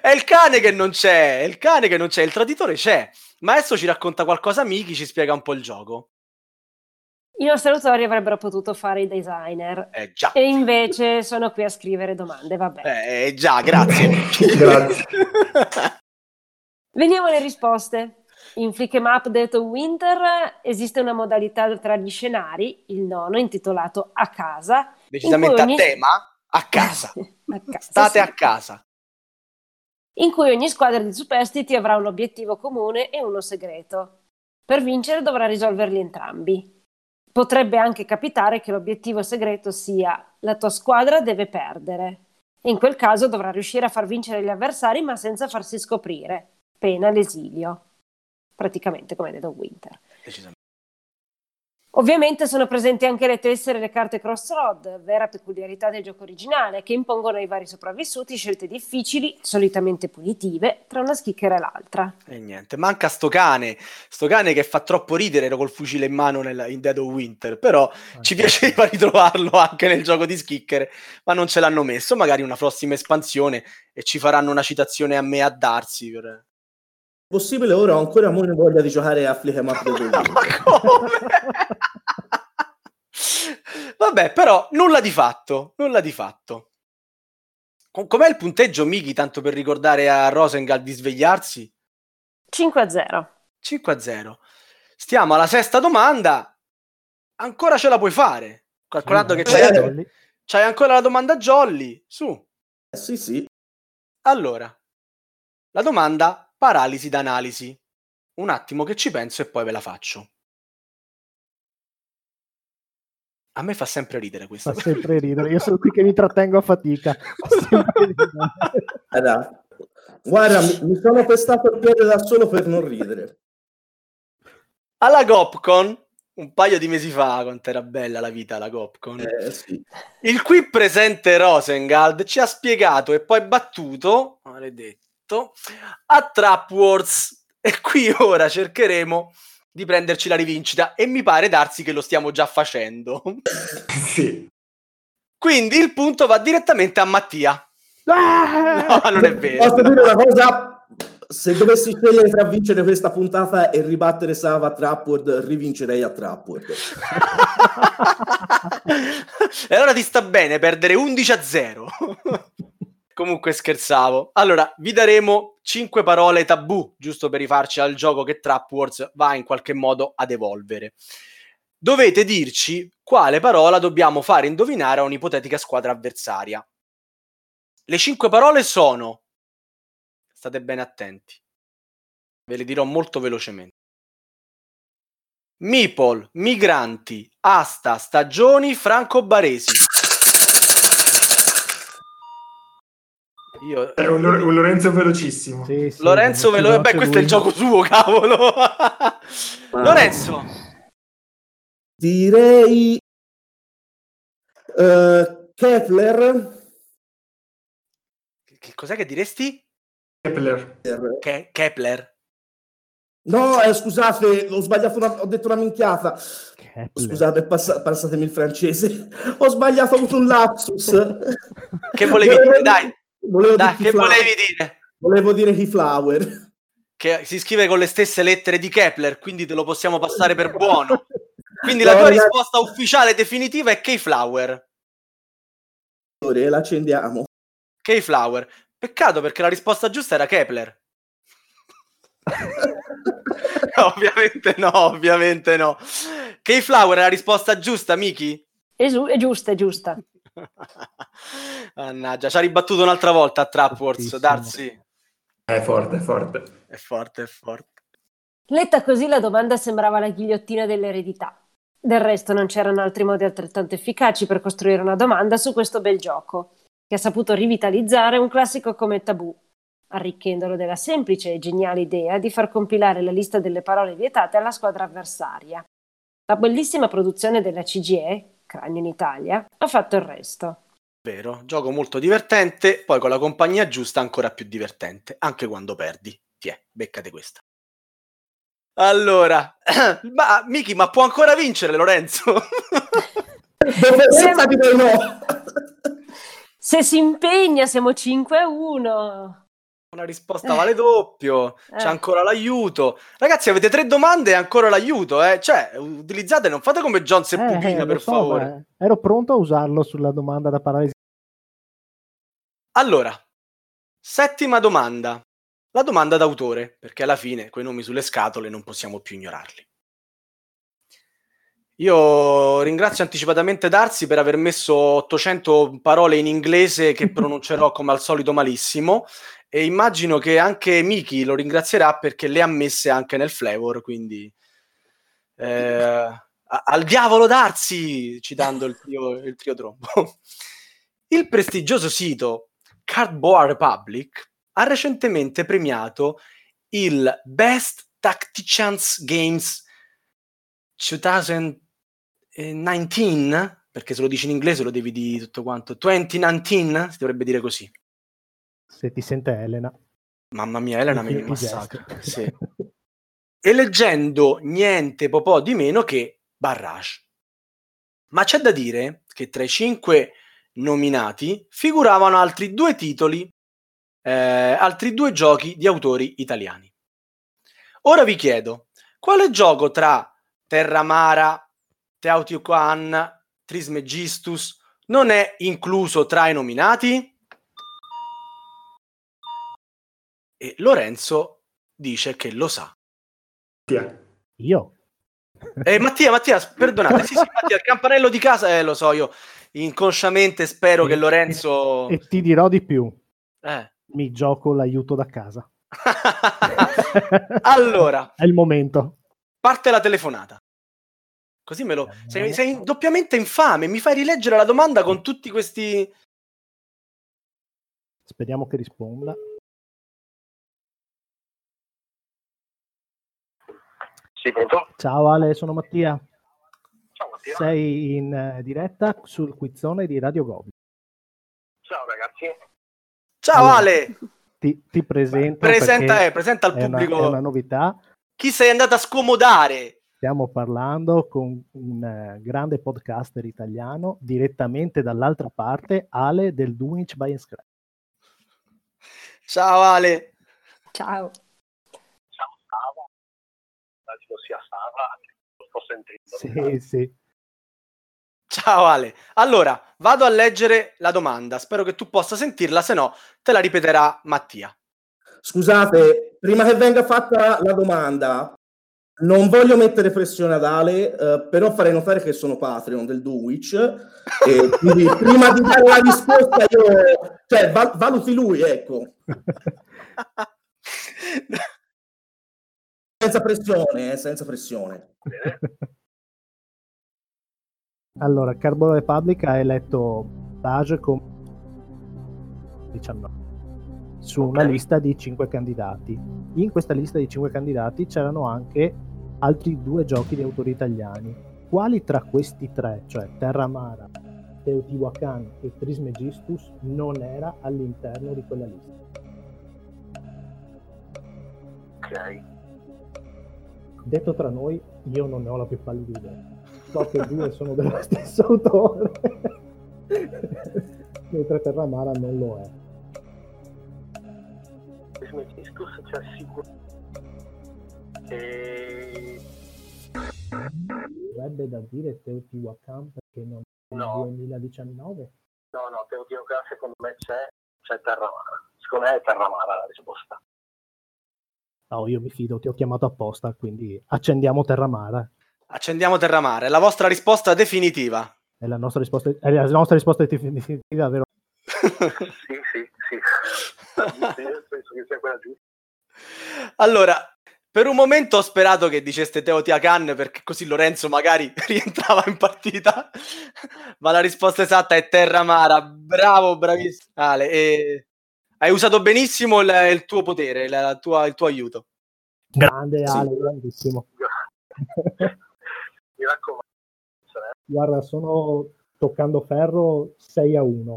È il cane che non c'è, il traditore c'è. Ma adesso ci racconta qualcosa Michi, ci spiega un po' il gioco. I nostri autori avrebbero potuto fare i designer. Già. E invece sono qui a scrivere domande, vabbè. Già, grazie. Veniamo alle risposte. In Flick'em Up Dead of Winter esiste una modalità tra gli scenari, il nono, intitolato A Casa. Decisamente a tema, a casa. A casa state sì. A casa. In cui ogni squadra di superstiti avrà un obiettivo comune e uno segreto. Per vincere dovrà risolverli entrambi. Potrebbe anche capitare che l'obiettivo segreto sia la tua squadra deve perdere. In quel caso dovrà riuscire a far vincere gli avversari ma senza farsi scoprire, pena l'esilio. Praticamente come Dead of Winter. Ovviamente sono presenti anche le tessere e le carte crossroad, vera peculiarità del gioco originale, che impongono ai vari sopravvissuti scelte difficili, solitamente punitive, tra una schicchera e l'altra. E niente, manca sto cane che fa troppo ridere col fucile in mano in Dead of Winter, però okay. Ci piaceva ritrovarlo anche nel gioco di schicchere, ma non ce l'hanno messo, magari una prossima espansione e ci faranno una citazione a me a D'Arsi per... Possibile ora ho ancora molto voglia di giocare a Flick'em Up. Vabbè, però nulla di fatto. Com'è il punteggio, Michi, tanto per ricordare a Rosengald di svegliarsi? 5-0. Stiamo alla sesta domanda. Ancora ce la puoi fare, calcolando che c'hai ancora la domanda Jolly, su. Sì. Allora, la domanda paralisi d'analisi. Un attimo che ci penso e poi ve la faccio. A me fa sempre ridere questo. Fa sempre ridere, io sono qui che mi trattengo a fatica. Allora, guarda, mi sono pestato il piede da solo per non ridere. Alla Copcon, un paio di mesi fa, quanto era bella la vita alla Copcon, sì. Il qui presente Rosengald ci ha spiegato e poi battuto, maledetto, a Trapwords, e qui ora cercheremo di prenderci la rivincita e mi pare darsi che lo stiamo già facendo. Sì. Quindi il punto va direttamente a Mattia. No, non è vero. Posso dire una cosa? Se dovessi scegliere tra vincere questa puntata e ribattere Sava a Trapword, rivincerei a Trapword. E allora ti sta bene perdere 11-0. Comunque scherzavo. Allora, vi daremo 5 parole tabù, giusto per rifarci al gioco che Trapwords va in qualche modo ad evolvere. Dovete dirci quale parola dobbiamo fare indovinare a un'ipotetica squadra avversaria. Le 5 parole sono... State bene attenti. Ve le dirò molto velocemente. Meeple, migranti, asta, stagioni, francobaresi. Io... un Lorenzo velocissimo. Sì, Lorenzo veloce. Beh, questo lui. È il gioco suo, cavolo. Lorenzo, direi Kepler. Che cos'è che diresti? Kepler. Kepler. No, scusate, ho sbagliato ho detto una minchiata. Kepler. Scusate, passatemi il francese. Ho sbagliato, ho avuto un lapsus. Che volevi dire? Dai. Volevo dire Keyflower, che si scrive con le stesse lettere di Kepler, quindi te lo possiamo passare per buono. Quindi no, la tua risposta ufficiale definitiva è Keyflower. Ora l'accendiamo. Keyflower. Peccato, perché la risposta giusta era Kepler. Ovviamente no. Keyflower è la risposta giusta, Michi? È giusta. Mannaggia, ci ha ribattuto un'altra volta a Trapwords, Darsi. È forte. Letta così la domanda sembrava la ghigliottina dell'eredità. Del resto non c'erano altri modi altrettanto efficaci per costruire una domanda su questo bel gioco, che ha saputo rivitalizzare un classico come tabù, arricchendolo della semplice e geniale idea di far compilare la lista delle parole vietate alla squadra avversaria. La bellissima produzione della CGE, Cranio in Italia, ha fatto il resto. Vero, gioco molto divertente, poi con la compagnia giusta ancora più divertente, anche quando perdi. Tiè, beccate questa. Allora, ma Michi, ma può ancora vincere Lorenzo? Se si impegna siamo 5-1. Una risposta vale doppio, c'è ancora l'aiuto. Ragazzi, avete 3 domande e ancora l'aiuto, Cioè, utilizzate, non fate come Jones e Pupina, per favore. Ero pronto a usarlo sulla domanda da paralisi. Allora, settima domanda. La domanda d'autore, perché alla fine quei nomi sulle scatole non possiamo più ignorarli. Io ringrazio anticipatamente Darsi per aver messo 800 parole in inglese che pronuncerò come al solito malissimo, e immagino che anche Michi lo ringrazierà perché le ha messe anche nel flavor, quindi al diavolo Darsi, citando il trio trombo. Il prestigioso sito Cardboard Republic ha recentemente premiato il Best Tacticians Games 2019, perché se lo dici in inglese lo devi dire tutto quanto, 2019, si dovrebbe dire così. Se ti sente Elena. Mamma mia, Elena mi massacra. Sì. Eleggendo niente popò di meno che Barrage. Ma c'è da dire che tra i 5 nominati figuravano altri 2 titoli, altri 2 giochi di autori italiani. Ora vi chiedo, quale gioco tra Terramara, Teotihuacan, Trismegistus non è incluso tra i nominati? E Lorenzo dice che lo sa. Io? Mattia, perdonate, sì, Mattia, il campanello di casa, lo so, io inconsciamente spero che Lorenzo... E ti dirò di più. Mi gioco l'aiuto da casa. Allora. È il momento. Parte la telefonata. Così me lo... Sei doppiamente infame, mi fai rileggere la domanda con tutti questi... Speriamo che risponda. Sì, pronto? Ciao Ale, sono Mattia. Ciao Mattia. Sei in diretta sul quizzone di Radio Goblin. Ciao ragazzi. Ciao Ale. Ti presento. Presenta al pubblico. È una novità. Chi sei andato a scomodare? Stiamo parlando con un grande podcaster italiano, direttamente dall'altra parte, Ale del 2inch by Scratch. Ciao Ale. Ciao. Ciao Sava. Immagino sia Sava, lo sto sentendo. Sì, sì. Ciao Ale. Allora, vado a leggere la domanda, spero che tu possa sentirla, se no te la ripeterà Mattia. Scusate, prima che venga fatta la domanda, non voglio mettere pressione ad Ale, però farei notare che sono Patreon del Duwitch, e quindi prima di dare la risposta io, valuti lui, ecco. Senza pressione. Allora, Carbon Republic ha eletto Page come 19. Su una lista di 5 candidati. In questa lista di 5 candidati c'erano anche altri 2 giochi di autori italiani. Quali tra questi 3, cioè Terramara, Teotihuacan e Trismegistus, non era all'interno di quella lista? Ok. Detto tra noi, io non ne ho la più pallida idea. So che 2 sono dello stesso autore, mentre Terramara non lo è. Trismegistus c'è sicuro e sarebbe da dire Teotihuacan perché non è no. 2019? No, Teotihuacan secondo me c'è Terramara, secondo me è Terramara la risposta. No, io mi fido, ti ho chiamato apposta, quindi accendiamo Terramara, è la vostra risposta definitiva. È la nostra risposta definitiva, vero? Sì. Penso che sia quella giusta. Allora, per un momento ho sperato che diceste Teotihuacan perché così Lorenzo magari rientrava in partita, ma la risposta esatta è Terramara. Bravo, bravissimo Ale, e hai usato benissimo il tuo potere, il tuo aiuto. Grande Ale, sì. Grandissimo. Mi raccomando. Guarda, sono toccando ferro 6-1.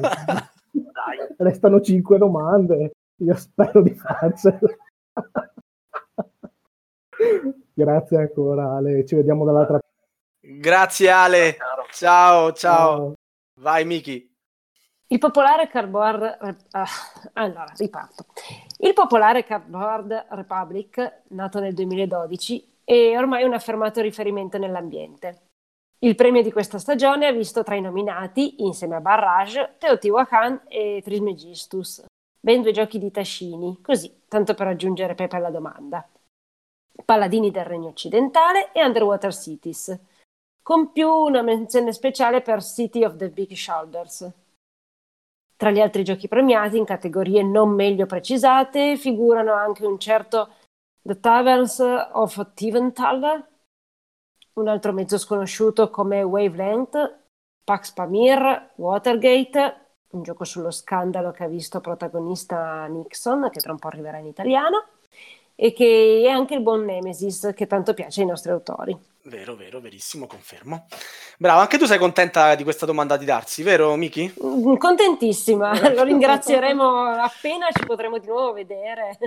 Dai. Restano 5 domande, io spero di farcela. Grazie ancora Ale, ci vediamo dall'altra parte. Grazie Ale, ciao. Vai Michi. Il popolare Cardboard allora riparto. Il popolare Cardboard Republic, nato nel 2012, è ormai un affermato riferimento nell'ambiente. Il premio di questa stagione ha visto tra i nominati, insieme a Barrage, Teotihuacan e Trismegistus, ben 2 giochi di tascini, così, tanto per aggiungere pepe alla domanda. Paladini del Regno Occidentale e Underwater Cities, con più una menzione speciale per City of the Big Shoulders. Tra gli altri giochi premiati, in categorie non meglio precisate, figurano anche un certo The Taverns of Tiventhaler, un altro mezzo sconosciuto come Wavelength, Pax Pamir, Watergate, un gioco sullo scandalo che ha visto protagonista Nixon, che tra un po' arriverà in italiano, e che è anche il buon Nemesis, che tanto piace ai nostri autori. Vero, vero, verissimo, confermo. Bravo, anche tu sei contenta di questa domanda di Darsi, vero Michi? Contentissima, lo ringrazieremo appena ci potremo di nuovo vedere.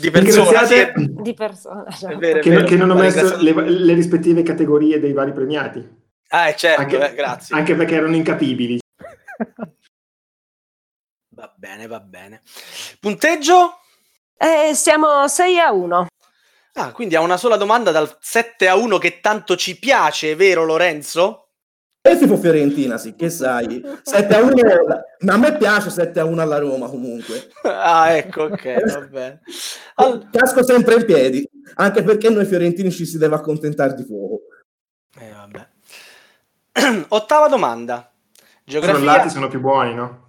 Di persona. Di persona. Cioè. È vero, che non ho messo le rispettive categorie dei vari premiati. Ah, certo, grazie. Anche perché erano incapibili. Va bene, va bene. Punteggio? Siamo 6-1. Ah, quindi a una sola domanda dal 7-1 che tanto ci piace, vero Lorenzo? Questo fu Fiorentina, sì, che sai. 7-1, ma a me piace 7-1 alla Roma comunque. Ah, ecco, ok, va bene. Allora... Casco sempre in piedi, anche perché noi fiorentini ci si deve accontentare di poco. Vabbè. Ottava domanda. Geografia... I crollati sono più buoni, no?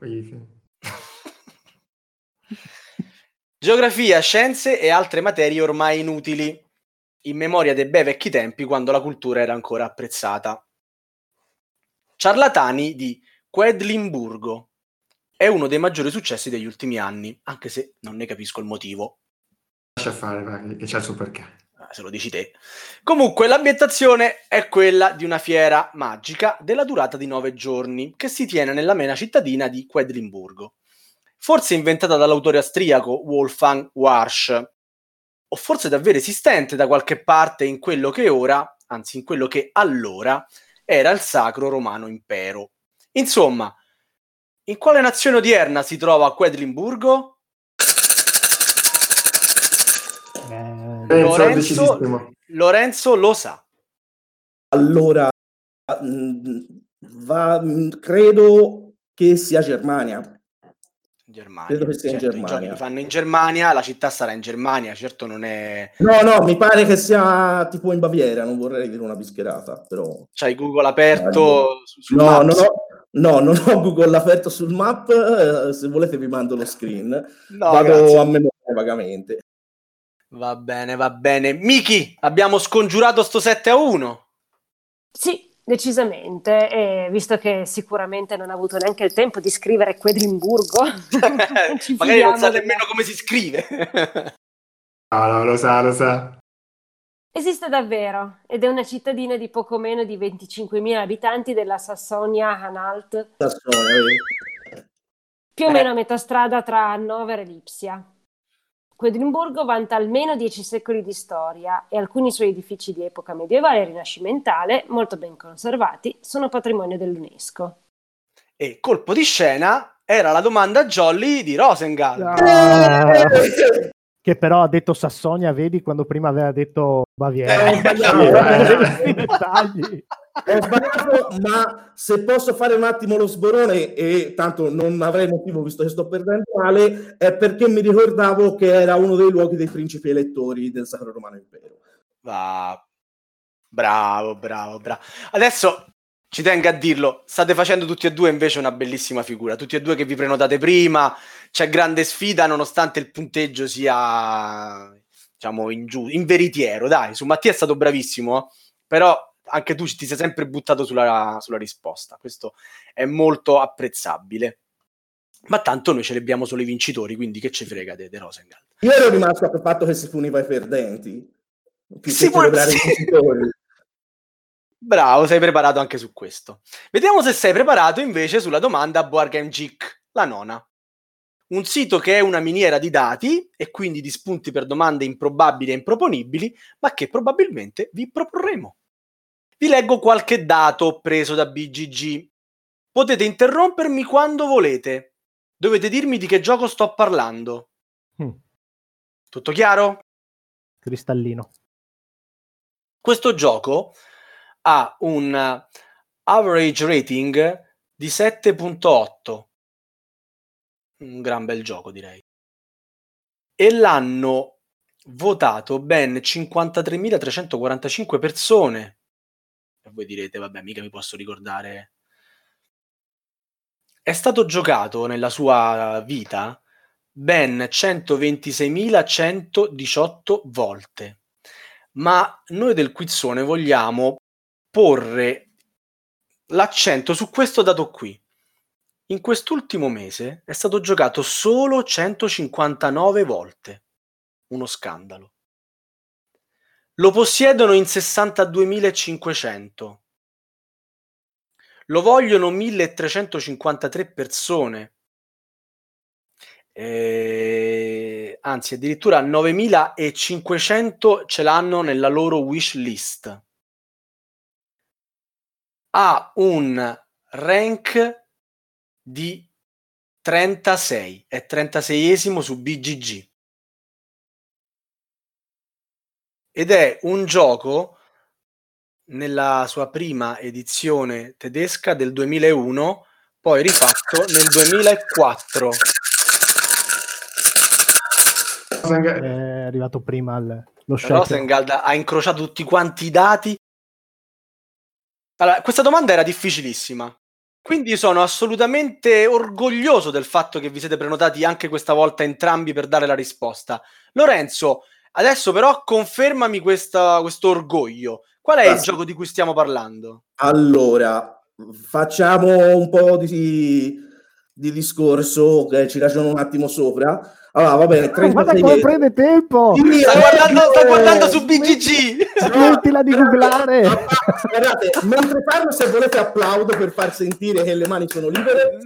Geografia, scienze e altre materie ormai inutili, in memoria dei bei vecchi tempi quando la cultura era ancora apprezzata. Ciarlatani di Quedlinburgo è uno dei maggiori successi degli ultimi anni, anche se non ne capisco il motivo. Lascia fare, vai, che c'è il suo perché. Se lo dici te. Comunque l'ambientazione è quella di una fiera magica della durata di 9 giorni che si tiene nella amena cittadina di Quedlinburgo, forse inventata dall'autore austriaco Wolfgang Warsch, o forse davvero esistente da qualche parte in quello che ora, anzi in quello che allora era il Sacro Romano Impero. Insomma, in quale nazione odierna si trova Quedlinburgo? Lorenzo lo sa. Allora credo che sia Germania. Credo che sia, certo, in Germania. Li fanno in Germania, la città sarà in Germania, certo non è... No, mi pare che sia tipo in Baviera, non vorrei dire una bischerata, però... C'hai Google aperto sul Maps? No, non ho Google aperto sul Map, se volete vi mando lo screen. No, vado grazie. A memoria vagamente. Va bene. Michi, abbiamo scongiurato sto 7-1. Sì, decisamente. E visto che sicuramente non ha avuto neanche il tempo di scrivere Quedlinburgo. Magari non sa nemmeno come si scrive. No, lo sa. Esiste davvero, ed è una cittadina di poco meno di 25.000 abitanti della Sassonia-Anhalt. Più o meno a metà strada tra Hannover e Lipsia. Quedlinburgo vanta almeno 10 secoli di storia e alcuni suoi edifici di epoca medievale e rinascimentale, molto ben conservati, sono patrimonio dell'UNESCO. E colpo di scena era la domanda jolly di Rosengald. No. Che però ha detto Sassonia, vedi, quando prima aveva detto Baviera. Ho sbagliato, ma se posso fare un attimo lo sborone, e tanto non avrei motivo visto che sto perdendo male, è perché mi ricordavo che era uno dei luoghi dei principi elettori del Sacro Romano Impero. Bravo. Adesso ci tengo a dirlo, state facendo tutti e due invece una bellissima figura, tutti e due che vi prenotate prima, c'è grande sfida nonostante il punteggio sia, diciamo, inveritiero. Dai, su Mattia è stato bravissimo, però... Anche tu ti sei sempre buttato sulla risposta. Questo è molto apprezzabile. Ma tanto noi celebriamo solo i vincitori, quindi che ci frega di Rosengald. Io ero rimasto per il fatto che si puniva i perdenti. Si può celebrare i vincitori. Bravo, sei preparato anche su questo. Vediamo se sei preparato invece sulla domanda Board Game Geek, la nona. Un sito che è una miniera di dati e quindi di spunti per domande improbabili e improponibili, ma che probabilmente vi proporremo. Vi leggo qualche dato preso da BGG. Potete interrompermi quando volete. Dovete dirmi di che gioco sto parlando. Tutto chiaro? Cristallino. Questo gioco ha un average rating di 7.8. un gran bel gioco, direi. E l'hanno votato ben 53.345 persone. E voi direte, vabbè, mica mi posso ricordare. È stato giocato nella sua vita ben 126.118 volte. Ma noi del Quizzone vogliamo porre l'accento su questo dato qui. In quest'ultimo mese è stato giocato solo 159 volte. Uno scandalo. Lo possiedono in 62.500. Lo vogliono 1.353 persone. Anzi, addirittura 9.500 ce l'hanno nella loro wish list. Ha un rank di 36, è 36esimo su BGG. Ed è un gioco nella sua prima edizione tedesca del 2001, poi rifatto nel 2004. È arrivato prima lo Rosengald ha incrociato tutti quanti i dati. Allora, questa domanda era difficilissima, quindi sono assolutamente orgoglioso del fatto che vi siete prenotati anche questa volta entrambi per dare la risposta. Lorenzo, adesso però confermami questo orgoglio. Qual è il gioco di cui stiamo parlando? Allora, facciamo un po' di discorso, ci ragiono un attimo sopra. Allora, va bene, 36... guarda come prende tempo! Sta guardando su BGG! Smettila di googlare! Guardate, mentre parlo, se volete applaudo per far sentire che le mani sono libere.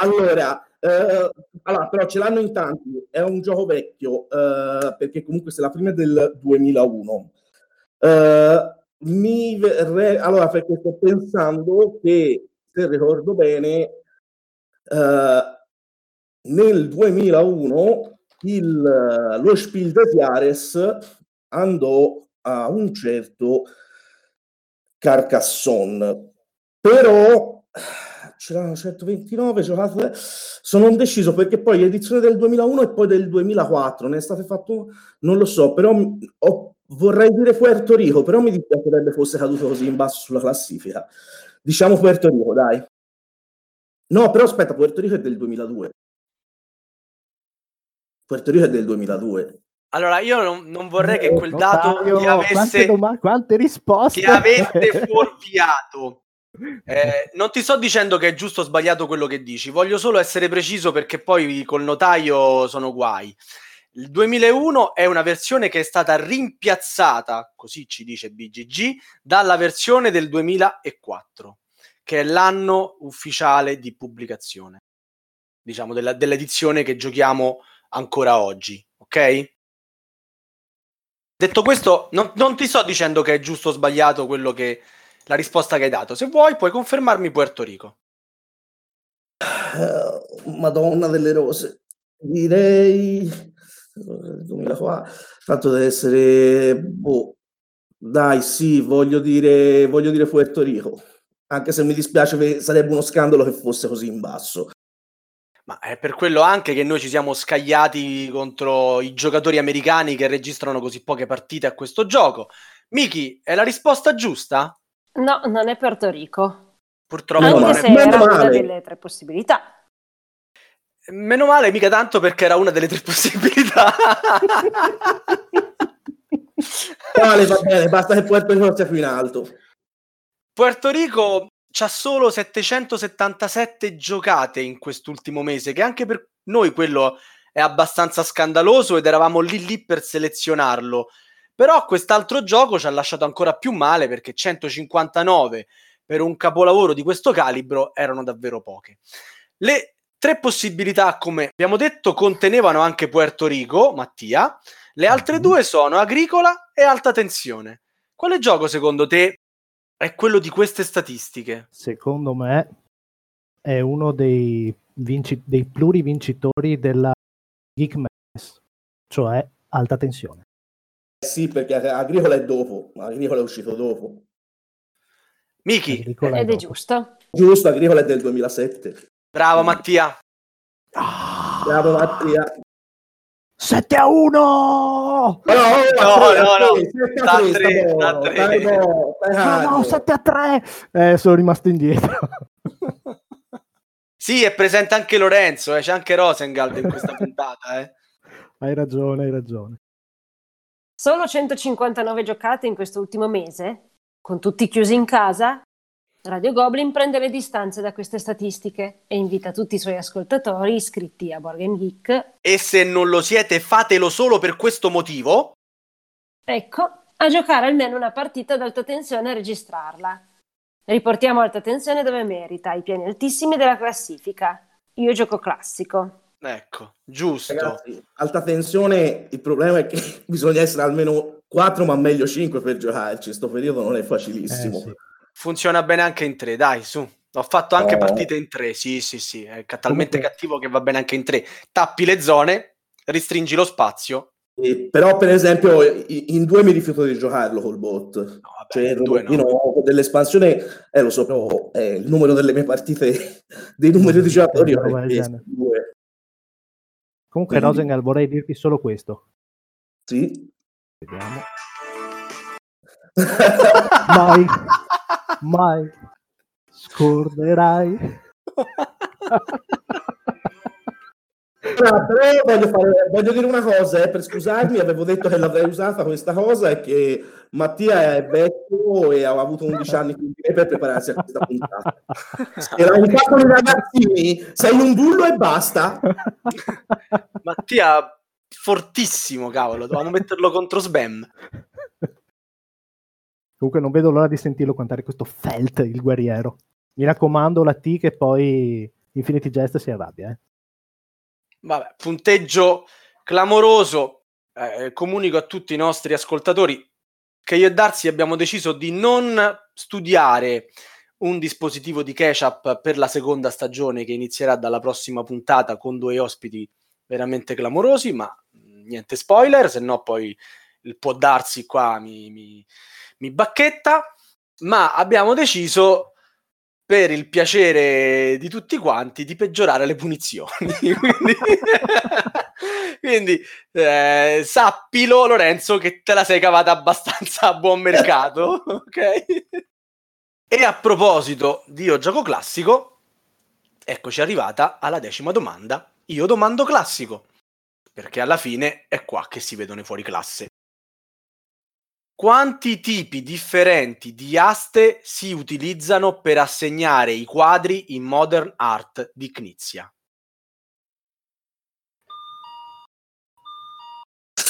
Allora, però ce l'hanno in tanti. È un gioco vecchio, perché comunque se la prima è del 2001. Allora, perché sto pensando che, se ricordo bene... nel 2001 lo Spiel des Jahres andò a un certo Carcassonne, però c'erano 129 giocate, sono indeciso perché poi l'edizione del 2001 e poi del 2004 ne è stato fatto, non lo so, però vorrei dire Puerto Rico, però mi dispiacerebbe fosse caduto così in basso sulla classifica. Diciamo Puerto Rico, dai. No, però aspetta, Puerto Rico è del 2002. Puerto Rico è del 2002. Allora, io non vorrei che quel dato mi avesse... Quante risposte! Che avesse fuorviato. Non ti sto dicendo che è giusto o sbagliato quello che dici, voglio solo essere preciso perché poi col notaio sono guai. Il 2001 è una versione che è stata rimpiazzata, così ci dice BGG, dalla versione del 2004, che è l'anno ufficiale di pubblicazione, diciamo, dell'edizione che giochiamo ancora oggi, ok? Detto questo, non ti sto dicendo che è giusto o sbagliato la risposta che hai dato. Se vuoi, puoi confermarmi Puerto Rico. Madonna delle rose, direi 2000 qua. Tanto deve essere dai, sì, voglio dire Puerto Rico, anche se mi dispiace che sarebbe uno scandalo che fosse così in basso. Ma è per quello anche che noi ci siamo scagliati contro i giocatori americani che registrano così poche partite a questo gioco. Michi, è la risposta giusta? No, non è Puerto Rico. Purtroppo anche non è. Se era una delle tre possibilità. Meno male, mica tanto, perché era una delle tre possibilità. Vale, va bene, basta che Puerto Rico sia più in alto. Puerto Rico... c'ha solo 777 giocate in quest'ultimo mese, che anche per noi quello è abbastanza scandaloso ed eravamo lì per selezionarlo. Però quest'altro gioco ci ha lasciato ancora più male, perché 159 per un capolavoro di questo calibro erano davvero poche. Le tre possibilità, come abbiamo detto, contenevano anche Puerto Rico, Mattia. Le altre due sono Agricola e Alta Tensione. Quale gioco secondo te è quello di queste statistiche? Secondo me è uno dei plurivincitori della Geek Mess, cioè Alta Tensione. Sì, perché Agricola è dopo, Agricola è uscito dopo. Michi, ed è giusto. Giusto, Agricola è del 2007. Bravo Mattia. Bravo Mattia. 7-1! No, 7-3! Sono rimasto indietro. Sì, è presente anche Lorenzo, c'è anche Rosengald in questa puntata. Hai ragione, hai ragione. Solo 159 giocate in questo ultimo mese, con tutti chiusi in casa. Radio Goblin prende le distanze da queste statistiche e invita tutti i suoi ascoltatori iscritti a Board Game Geek. E se non lo siete, fatelo solo per questo motivo. Ecco, a giocare almeno una partita ad alta tensione e registrarla. Riportiamo alta tensione dove merita, ai piani altissimi della classifica. Io gioco classico. Ecco, giusto. Ragazzi, alta tensione, il problema è che bisogna essere almeno 4, ma meglio 5 per giocarci. Sto periodo non è facilissimo. Sì. Funziona bene anche in 3, dai, su. Ho fatto anche partite in 3, sì, è talmente cattivo che va bene anche in 3. Tappi le zone, ristringi lo spazio. Però, per esempio, in 2 mi rifiuto di giocarlo col bot. No, vabbè, cioè, no. Dell'espansione, lo so, però il numero delle mie partite, dei numeri di giocatori, due. Comunque, Rosengald, vorrei dirti solo questo. Sì. Vediamo. Mai scorderai. Voglio dire una cosa, per scusarmi, avevo detto che l'avrei usata questa cosa e che Mattia è vecchio e ha avuto 11 anni per prepararsi a questa puntata. Era un po' con i ragazzini, sei un bullo e basta. Mattia fortissimo, cavolo, dovevamo metterlo contro Sbam. Comunque non vedo l'ora di sentirlo cantare questo Feld, il guerriero. Mi raccomando la T, che poi Infinity Jest si arrabbia. Vabbè, punteggio clamoroso. Comunico a tutti i nostri ascoltatori che io e Darsi abbiamo deciso di non studiare un dispositivo di catch-up per la seconda stagione, che inizierà dalla prossima puntata con 2 ospiti veramente clamorosi, ma niente spoiler, se no poi può darsi qua mi bacchetta, ma abbiamo deciso, per il piacere di tutti quanti, di peggiorare le punizioni. Quindi sappilo, Lorenzo, che te la sei cavata abbastanza a buon mercato, ok? E a proposito di Io Gioco Classico, eccoci arrivata alla 10ª domanda. Io domando classico, perché alla fine è qua che si vedono i fuori classe. Quanti tipi differenti di aste si utilizzano per assegnare i quadri in Modern Art di Knizia?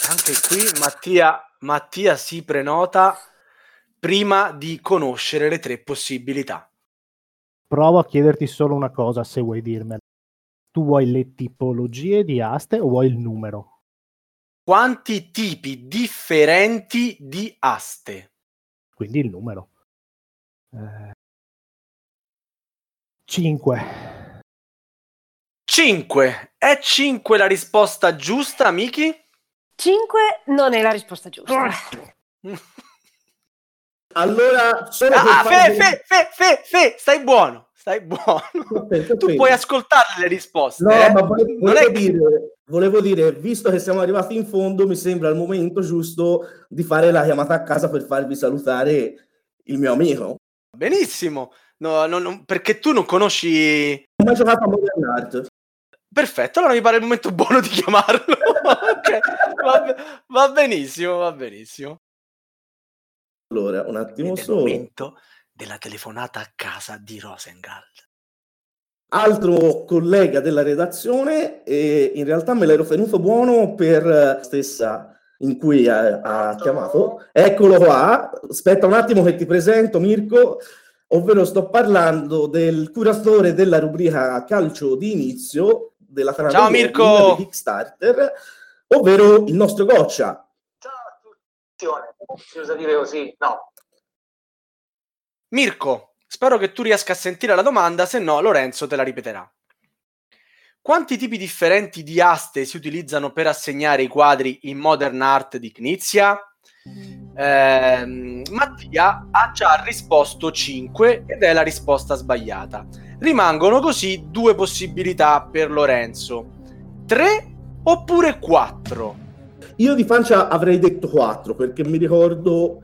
Anche qui Mattia si prenota prima di conoscere le 3 possibilità. Provo a chiederti solo una cosa, se vuoi dirmela. Tu vuoi le tipologie di aste o vuoi il numero? Quanti tipi differenti di aste? Quindi il numero. 5. 5. È 5 la risposta giusta, Michi? 5 non è la risposta giusta. Allora, solo stai buono. Stai buono. Tu puoi ascoltare le risposte. No, ma volevo dire, visto che siamo arrivati in fondo, mi sembra il momento giusto di fare la chiamata a casa per farvi salutare il mio amico. Benissimo. No, perché tu non conosci... Non ho mai giocato a Modern Art. Perfetto, allora mi pare il momento buono di chiamarlo. Okay. Va benissimo. Allora, un attimo solo. Momento della telefonata a casa di Rosengald. Altro collega della redazione, e in realtà me l'ero tenuto buono per la stessa in cui ha chiamato. Eccolo qua, aspetta un attimo che ti presento Mirko, ovvero sto parlando del curatore della rubrica calcio di inizio della trama di Kickstarter, ovvero il nostro Goccia. Ciao a tutti, si usa dire così, no? Mirko, spero che tu riesca a sentire la domanda, se no Lorenzo te la ripeterà. Quanti tipi differenti di aste si utilizzano per assegnare i quadri in Modern Art di Knizia? Mattia ha già risposto 5 ed è la risposta sbagliata. Rimangono così due possibilità per Lorenzo: 3 oppure 4. Io di pancia avrei detto 4, perché mi ricordo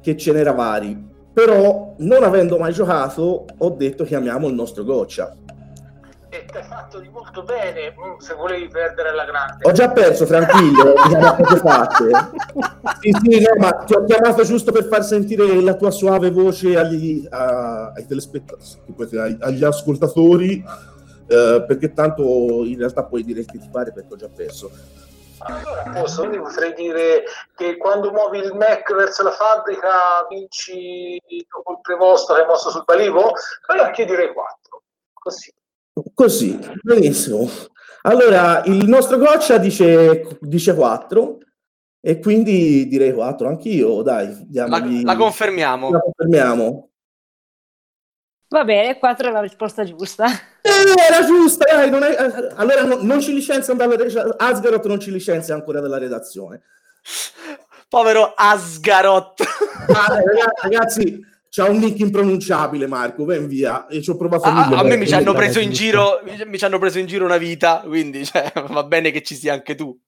che ce n'era vari, però non avendo mai giocato ho detto chiamiamo il nostro goccia. E ti hai fatto di molto bene, se volevi perdere la grande. Ho già perso, tranquillo. Sì, no, ma ti ho chiamato giusto per far sentire la tua suave voce ai telespettatori, agli ascoltatori, perché tanto in realtà puoi dire che ti pare, perché ho già perso. Allora posso, io potrei dire che quando muovi il Mac verso la fabbrica vinci dopo il preposto che hai mosso sul palivo. Allora chiederei 4, così, benissimo. Allora il nostro goccia dice 4 e quindi direi 4 anch'io, dai, la confermiamo. Va bene, 4 è la risposta giusta. Era giusta, dai, allora non ci licenziano dalla redazione. Asgaroth non ci licenzia ancora dalla redazione. Povero Asgaroth. Ragazzi, c'ha un nick impronunciabile, Marco, ben via. E ci ho provato a me mi ci hanno preso in giro, una vita, quindi va bene che ci sia anche tu.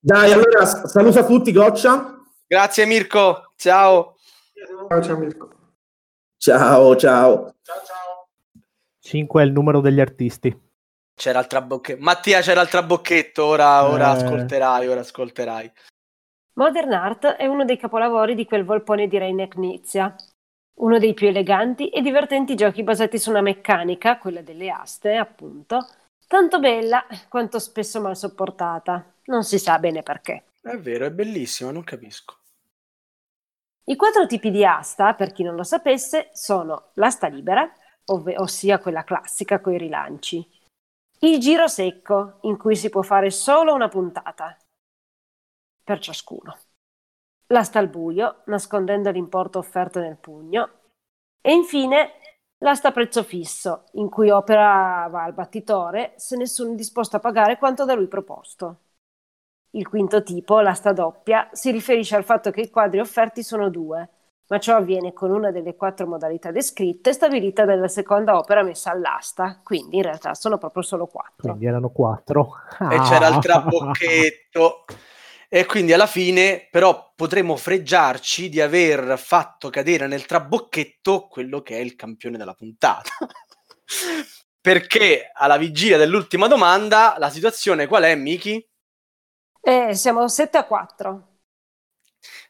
Dai, allora saluta tutti, Goccia. Grazie Mirko, ciao. Ciao Mirko. Ciao. 5 è il numero degli artisti. C'era il trabocchetto. Mattia, c'era il trabocchetto, ora ascolterai. Modern Art è uno dei capolavori di quel volpone di Reiner Knizia. Uno dei più eleganti e divertenti giochi basati su una meccanica, quella delle aste, appunto, tanto bella quanto spesso mal sopportata. Non si sa bene perché. È vero, è bellissima, non capisco. I 4 tipi di asta, per chi non lo sapesse, sono l'asta libera, ossia quella classica coi rilanci, il giro secco, in cui si può fare solo una puntata per ciascuno, l'asta al buio, nascondendo l'importo offerto nel pugno, e infine l'asta a prezzo fisso, in cui opera va al battitore se nessuno è disposto a pagare quanto da lui proposto. Il 5° tipo, l'asta doppia, si riferisce al fatto che i quadri offerti sono 2, ma ciò avviene con una delle 4 modalità descritte stabilita dalla seconda opera messa all'asta, quindi in realtà sono proprio solo 4. Quindi erano 4. E c'era il trabocchetto. E quindi alla fine però potremo freggiarci di aver fatto cadere nel trabocchetto quello che è il campione della puntata. Perché alla vigilia dell'ultima domanda la situazione qual è, Michi? Siamo 7-4.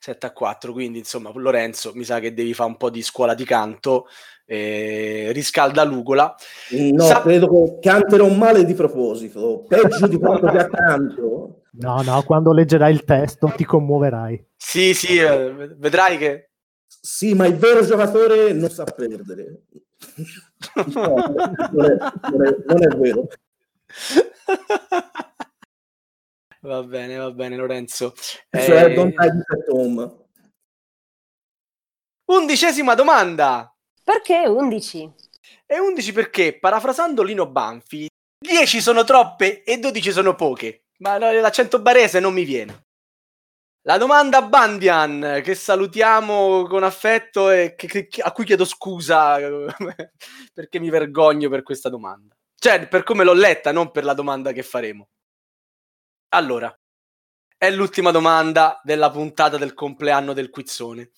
7-4, quindi insomma Lorenzo mi sa che devi fare un po' di scuola di canto, riscalda l'ugola. No, credo che canterò male di proposito, peggio di quanto ti accanto. No, quando leggerai il testo ti commuoverai. Sì, vedrai che... Sì, ma il vero giocatore non sa perdere. No, non è vero. Va bene, Lorenzo. Cioè, don't die at home. 11ª domanda. Perché 11? E 11 perché, parafrasando Lino Banfi, 10 sono troppe e 12 sono poche. Ma l'accento barese non mi viene. La domanda Bandian, che salutiamo con affetto e a cui chiedo scusa perché mi vergogno per questa domanda. Cioè, per come l'ho letta, non per la domanda che faremo. Allora, è l'ultima domanda della puntata del compleanno del Quizzone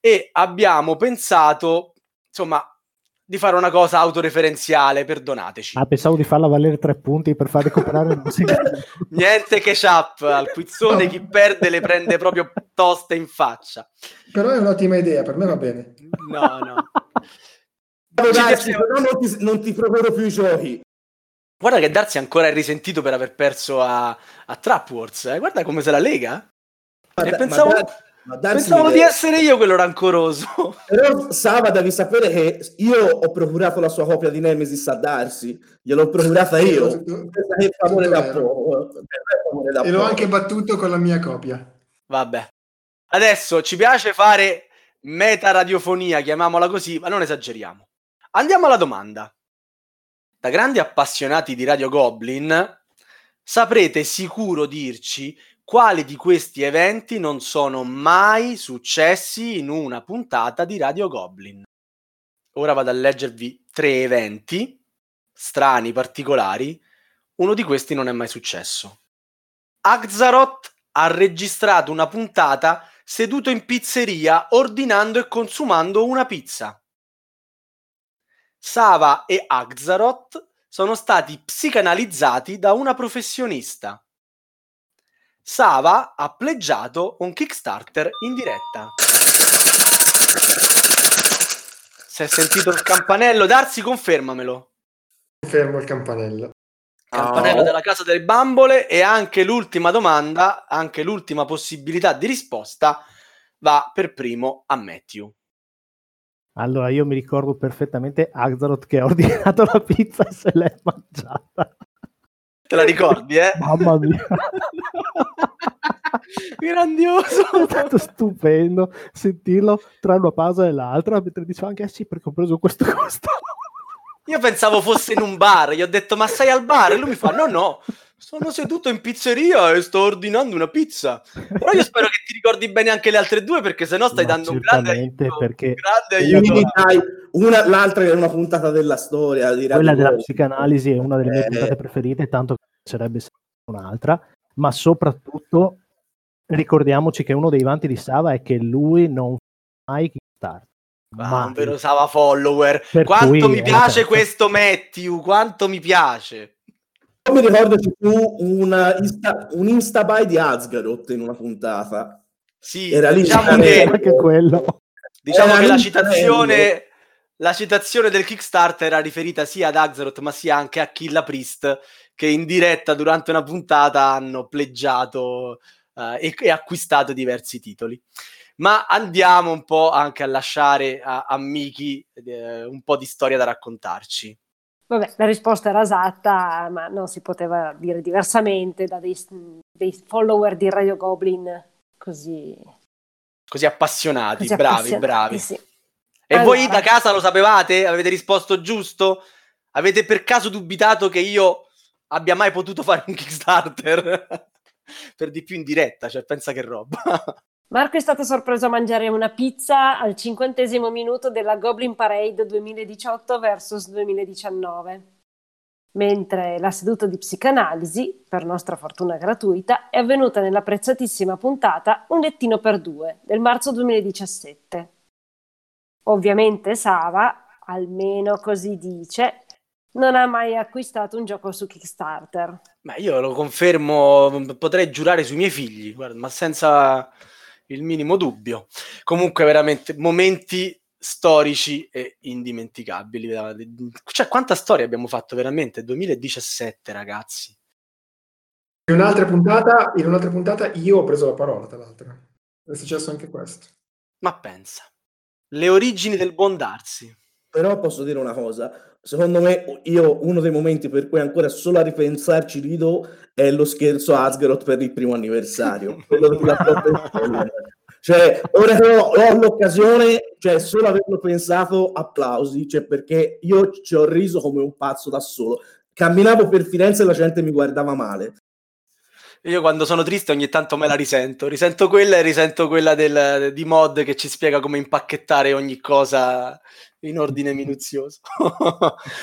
e abbiamo pensato, insomma, di fare una cosa autoreferenziale, perdonateci. Pensavo di farla valere 3 punti per far recuperare il niente che up al Quizzone, no. Chi perde le prende proprio toste in faccia. Però è un'ottima idea, per me va bene. No. Darsi, però non ti procuro più i giochi. Guarda che Darsi ancora è risentito per aver perso a Trapwords, guarda come se la lega. Pensavo di essere io quello rancoroso. Però Sava, devi sapere che io ho procurato la sua copia di Nemesis a Darsi, gliel'ho procurata io. E l'ho anche battuto con la mia copia. Vabbè. Adesso ci piace fare meta radiofonia, chiamiamola così, ma non esageriamo. Andiamo alla domanda. Da grandi appassionati di Radio Goblin, saprete sicuro dirci quali di questi eventi non sono mai successi in una puntata di Radio Goblin. Ora vado a leggervi 3 eventi strani, particolari, uno di questi non è mai successo. Axaroth ha registrato una puntata seduto in pizzeria ordinando e consumando una pizza. Sava e Axaroth sono stati psicanalizzati da una professionista. Sava ha pleggiato un Kickstarter in diretta. Si è sentito il campanello? Darsi, confermamelo. Confermo il campanello. Campanello della Casa delle Bambole. E anche l'ultima domanda, anche l'ultima possibilità di risposta va per primo a Matthew. Allora, io mi ricordo perfettamente Axaroth che ha ordinato la pizza e se l'è mangiata. Te la ricordi, eh? Mamma mia. Grandioso. È stato stupendo sentirlo tra una pausa e l'altra, mentre dicevo anche, sì, perché ho preso questo costo. Io pensavo fosse in un bar, gli ho detto, ma sei al bar? E lui mi fa, no, sono seduto in pizzeria e sto ordinando una pizza. Però io spero che ti ricordi bene anche le altre due, perché sennò stai dando un grande aiuto. Perché l'altra è una puntata della storia. Quella della psicanalisi è una delle mie puntate preferite, tanto che sarebbe un'altra. Ma soprattutto ricordiamoci che uno dei vanti di Sava è che lui non fa mai Kickstarter. Ma un vero Sava follower. Quanto mi piace questo Matthew, quanto mi piace. Mi ricordo che fu un Instabuy di Axaroth in una puntata. Sì, era lì, diciamo che anche quello. Diciamo che la citazione del Kickstarter era riferita sia ad Axaroth ma sia anche a Killa Priest, che in diretta durante una puntata hanno pleggiato e acquistato diversi titoli. Ma andiamo un po' anche a lasciare a Michi un po' di storia da raccontarci. Vabbè, la risposta era esatta, ma non si poteva dire diversamente da dei follower di Radio Goblin così appassionati, così bravi. Sì. E allora, voi da casa lo sapevate? Avete risposto giusto? Avete per caso dubitato che io abbia mai potuto fare un Kickstarter? Per di più in diretta, cioè pensa che roba. Marco è stato sorpreso a mangiare una pizza al 50° minuto della Goblin Parade 2018 vs 2019, mentre la seduta di psicanalisi, per nostra fortuna gratuita, è avvenuta nella prezzatissima puntata Un lettino per due del marzo 2017. Ovviamente Sava, almeno così dice, non ha mai acquistato un gioco su Kickstarter. Ma io lo confermo, potrei giurare sui miei figli, guarda, ma senza il minimo dubbio. Comunque veramente momenti storici e indimenticabili, cioè quanta storia abbiamo fatto veramente, 2017 ragazzi. In un'altra puntata io ho preso la parola, tra l'altro è successo anche questo. Ma pensa, le origini del buon Darsi. Però posso dire una cosa, secondo me io uno dei momenti per cui ancora solo a ripensarci rido è lo scherzo a Axaroth per il primo anniversario. Quello cioè ora ho l'occasione, cioè solo averlo pensato, applausi, cioè perché io ci ho riso come un pazzo da solo. Camminavo per Firenze e la gente mi guardava male. Io quando sono triste ogni tanto me la risento quella e risento quella di Mod che ci spiega come impacchettare ogni cosa in ordine minuzioso.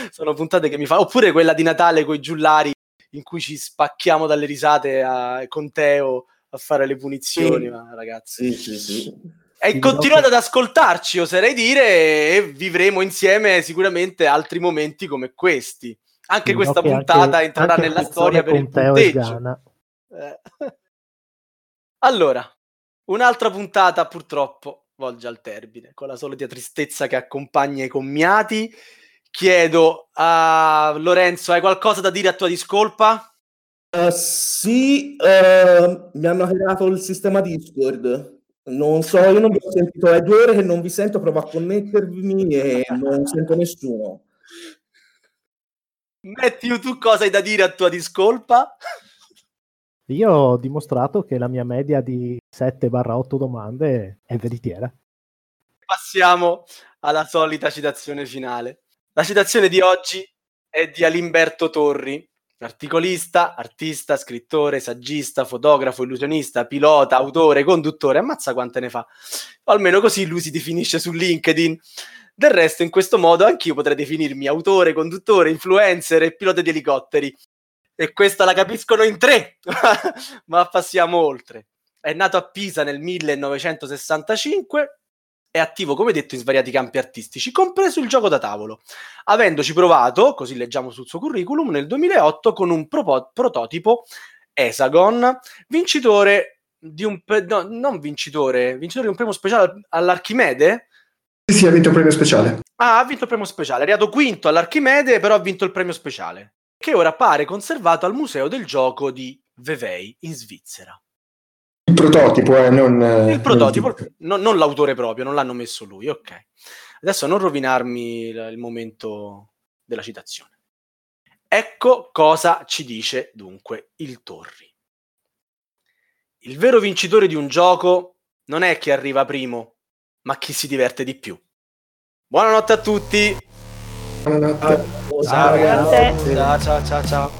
Sono puntate che mi fa, oppure quella di Natale coi giullari in cui ci spacchiamo dalle risate con Teo a fare le punizioni, sì. Ma ragazzi sì. E continuate ad ascoltarci, oserei dire, e vivremo insieme sicuramente altri momenti come questi. Anche questa puntata entrerà nella storia per il punteggio. Allora, un'altra puntata purtroppo volge al termine con la solita tristezza che accompagna i commiati. Chiedo a Lorenzo, hai qualcosa da dire a tua discolpa? Sì, mi hanno creato il sistema Discord, non so, io non vi ho sentito, è 2 ore che non vi sento, provo a connettermi e non sento nessuno. Matthew, tu cosa hai da dire a tua discolpa? Io ho dimostrato che la mia media di 7/8 domande è veritiera. Passiamo alla solita citazione finale. La citazione di oggi è di Alimberto Torri, articolista, artista, scrittore, saggista, fotografo, illusionista, pilota, autore, conduttore, ammazza quante ne fa. O almeno così lui si definisce su LinkedIn. Del resto, in questo modo, anch'io potrei definirmi autore, conduttore, influencer e pilota di elicotteri. E questa la capiscono in tre! Ma passiamo oltre. È nato a Pisa nel 1965... È attivo, come detto, in svariati campi artistici, compreso il gioco da tavolo, avendoci provato, così leggiamo sul suo curriculum, nel 2008 con un prototipo Esagon, vincitore di un premio speciale all'Archimede. Sì, ha vinto il premio speciale. Ah, ha vinto il premio speciale, è arrivato quinto all'Archimede, però ha vinto il premio speciale, che ora appare conservato al Museo del Gioco di Vevey in Svizzera. Il prototipo, non l'autore proprio, non l'hanno messo lui, ok. Adesso non rovinarmi il momento della citazione. Ecco cosa ci dice dunque il Torri. Il vero vincitore di un gioco non è chi arriva primo, ma chi si diverte di più. Buonanotte a tutti! Buonanotte! Buonanotte. Ciao!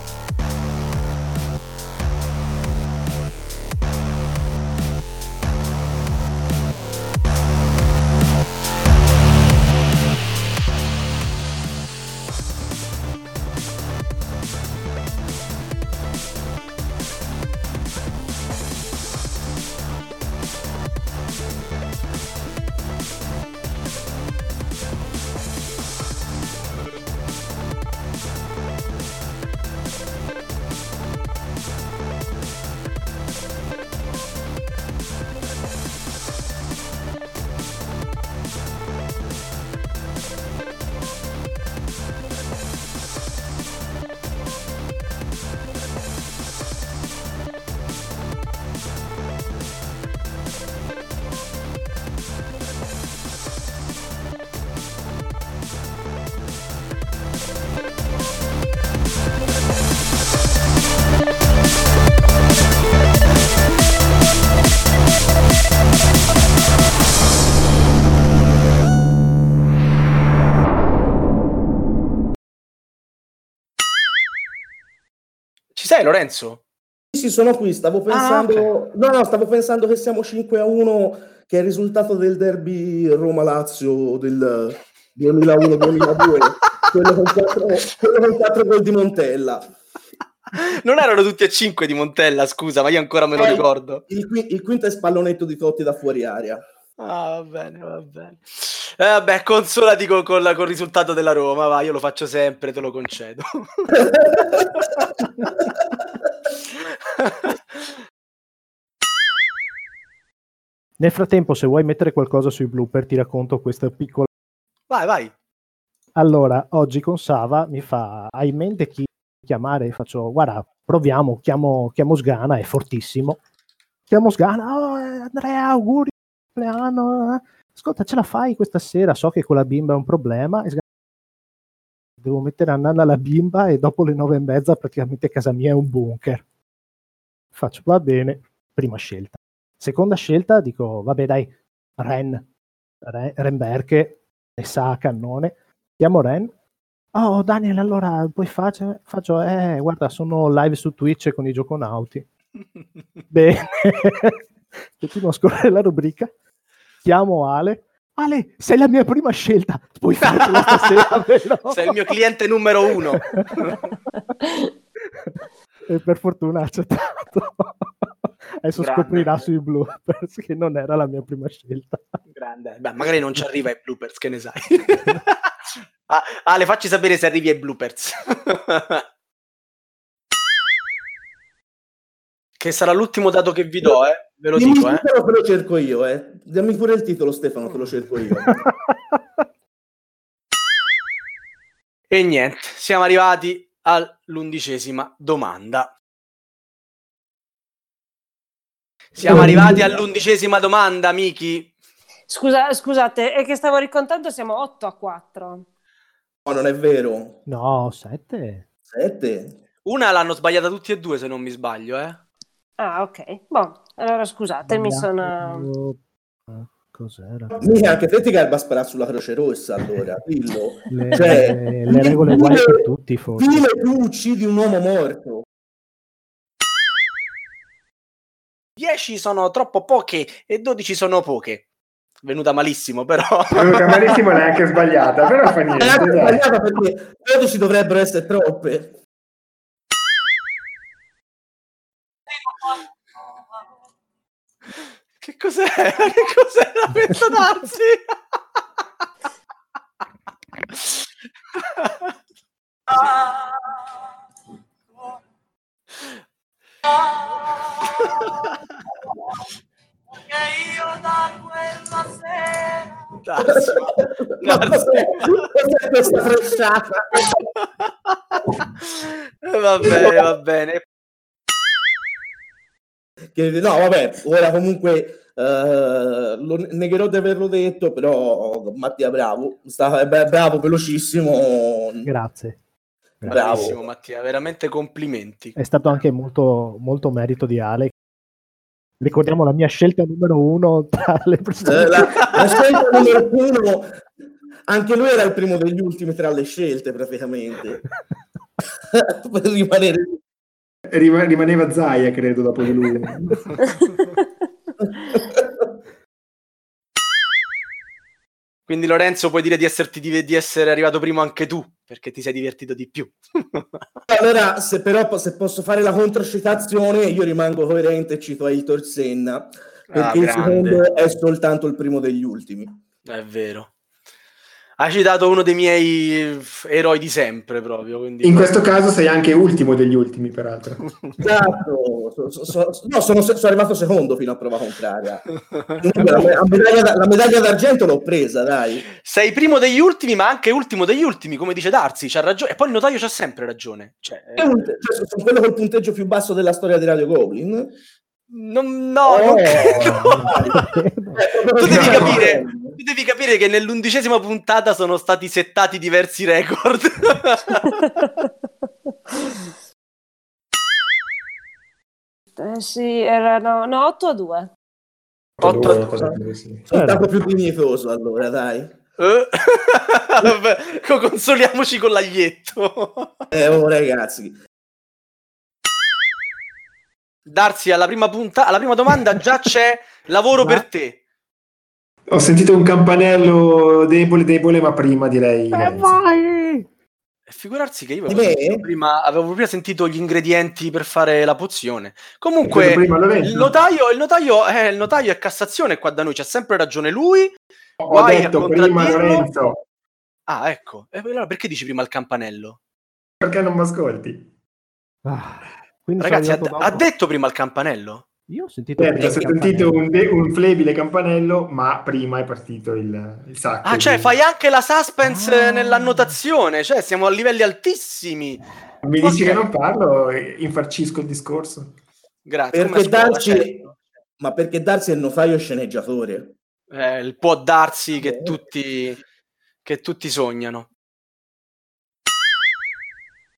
Lorenzo? Sì, sono qui, stavo pensando... Okay. No, stavo pensando che siamo 5-1, che è il risultato del derby Roma-Lazio del 2001-2002, quello con 4 gol di Montella. Non erano tutti e 5 di Montella, scusa, ma io ancora me lo ricordo. Il quinto è spallonetto di Totti da fuori aria. Ah, va bene. Vabbè, consolati col risultato della Roma, va, io lo faccio sempre, te lo concedo. Nel frattempo, se vuoi mettere qualcosa sui blooper, ti racconto questa piccola... Vai. Allora, oggi con Sava mi fa, hai in mente chi chiamare? Faccio, guarda, proviamo, chiamo Sgana, è fortissimo. Chiamo Sgana, Andrea, auguri, compleanno... Ascolta, ce la fai questa sera? So che con la bimba è un problema. Devo mettere a nanna la bimba e dopo le 9:30 praticamente casa mia è un bunker. Faccio, va bene, prima scelta. Seconda scelta, dico, vabbè dai, Renberche, ne sa a cannone. Chiamo Ren. Oh, Daniel, allora, poi faccio, guarda, sono live su Twitch con i Gioconauti. Bene. Continuo a scorrere la rubrica. Chiamo Ale, sei la mia prima scelta, puoi farlo stasera, vero? Sei il mio cliente numero 1. E per fortuna ha accettato. Adesso grande. Scoprirà sui bloopers che non era la mia prima scelta. Grande. Beh, magari non ci arriva ai bloopers, che ne sai. Ale, facci sapere se arrivi ai bloopers. Che sarà l'ultimo dato che vi do, ve lo dico, Il titolo te lo cerco io, Dammi pure il titolo, Stefano, te lo cerco io. E niente, siamo arrivati all'11ª domanda. Siamo arrivati all'11ª domanda, Michi. Scusate, è che stavo ricontando, siamo 8-4. No, non è vero. No, 7. Una l'hanno sbagliata tutti e due, se non mi sbaglio, Ah, ok. Boh, allora scusate, mi sono... Cos'era? Mica anche te ti garba sparare sulla Croce Rossa, allora, dillo. Le regole guai per tutti, forse. Tu uccidi un uomo morto. 10 sono troppo poche e 12 sono poche. venuta malissimo, però venuta malissimo, neanche sbagliata, però fa niente, è sbagliata perché credo ci dovrebbero essere troppe. Che cos'è? Che cos'è la pezza d'arsi? Che io da quella sera questa fresciata. Va bene, va bene. No, vabbè, ora comunque lo negherò di averlo detto, però Mattia bravo, bravo, velocissimo. Grazie. Bravissimo Mattia, veramente complimenti. È stato anche molto, molto merito di Ale. Ricordiamo la mia scelta numero uno tra le persone. La scelta numero uno, anche lui era il primo degli ultimi tra le scelte praticamente. Per rimanere... rimaneva Zaia, credo, dopo di lui. Quindi Lorenzo, puoi dire di essere arrivato primo anche tu, perché ti sei divertito di più. Allora, se posso fare la controcitazione, io rimango coerente e cito Ailton Senna, perché il secondo è soltanto il primo degli ultimi. È vero. Ha citato uno dei miei eroi di sempre, proprio. Quindi... in questo caso sei anche ultimo degli ultimi, peraltro. Esatto. No, sono arrivato secondo fino a prova contraria. La medaglia d'argento l'ho presa, dai. Sei primo degli ultimi, ma anche ultimo degli ultimi, come dice D'Arsi, c'ha ragione. E poi il notaio c'ha sempre ragione. Cioè, sono quello col punteggio più basso della storia di Radio Goblin? Non credo. Tu devi capire... devi capire che nell'11ª puntata sono stati settati diversi record. Sì, erano 8-2. 8-2. Sono stato più dignitoso, allora, dai. Vabbè, consoliamoci con l'aglietto. Oh, ragazzi. D'Arsi, alla prima domanda già c'è lavoro per te. Ho sentito un campanello debole, ma prima direi... vai! Figurarsi che io avevo prima sentito gli ingredienti per fare la pozione. Comunque, il notaio è Cassazione qua da noi, c'ha sempre ragione lui. Ho detto prima Lorenzo. Ah, ecco. E allora perché dici prima il campanello? Perché non mi ascolti? Ah, ragazzi, ha detto prima il campanello? Io ho sentito, un flebile campanello, ma prima è partito il sacco. Ah, cioè fai anche la suspense nell'annotazione, cioè siamo a livelli altissimi. Mi dici che non parlo, infarcisco il discorso. Grazie. Perché D'Arsi è il notaio sceneggiatore. Può darsi che tutti sognano.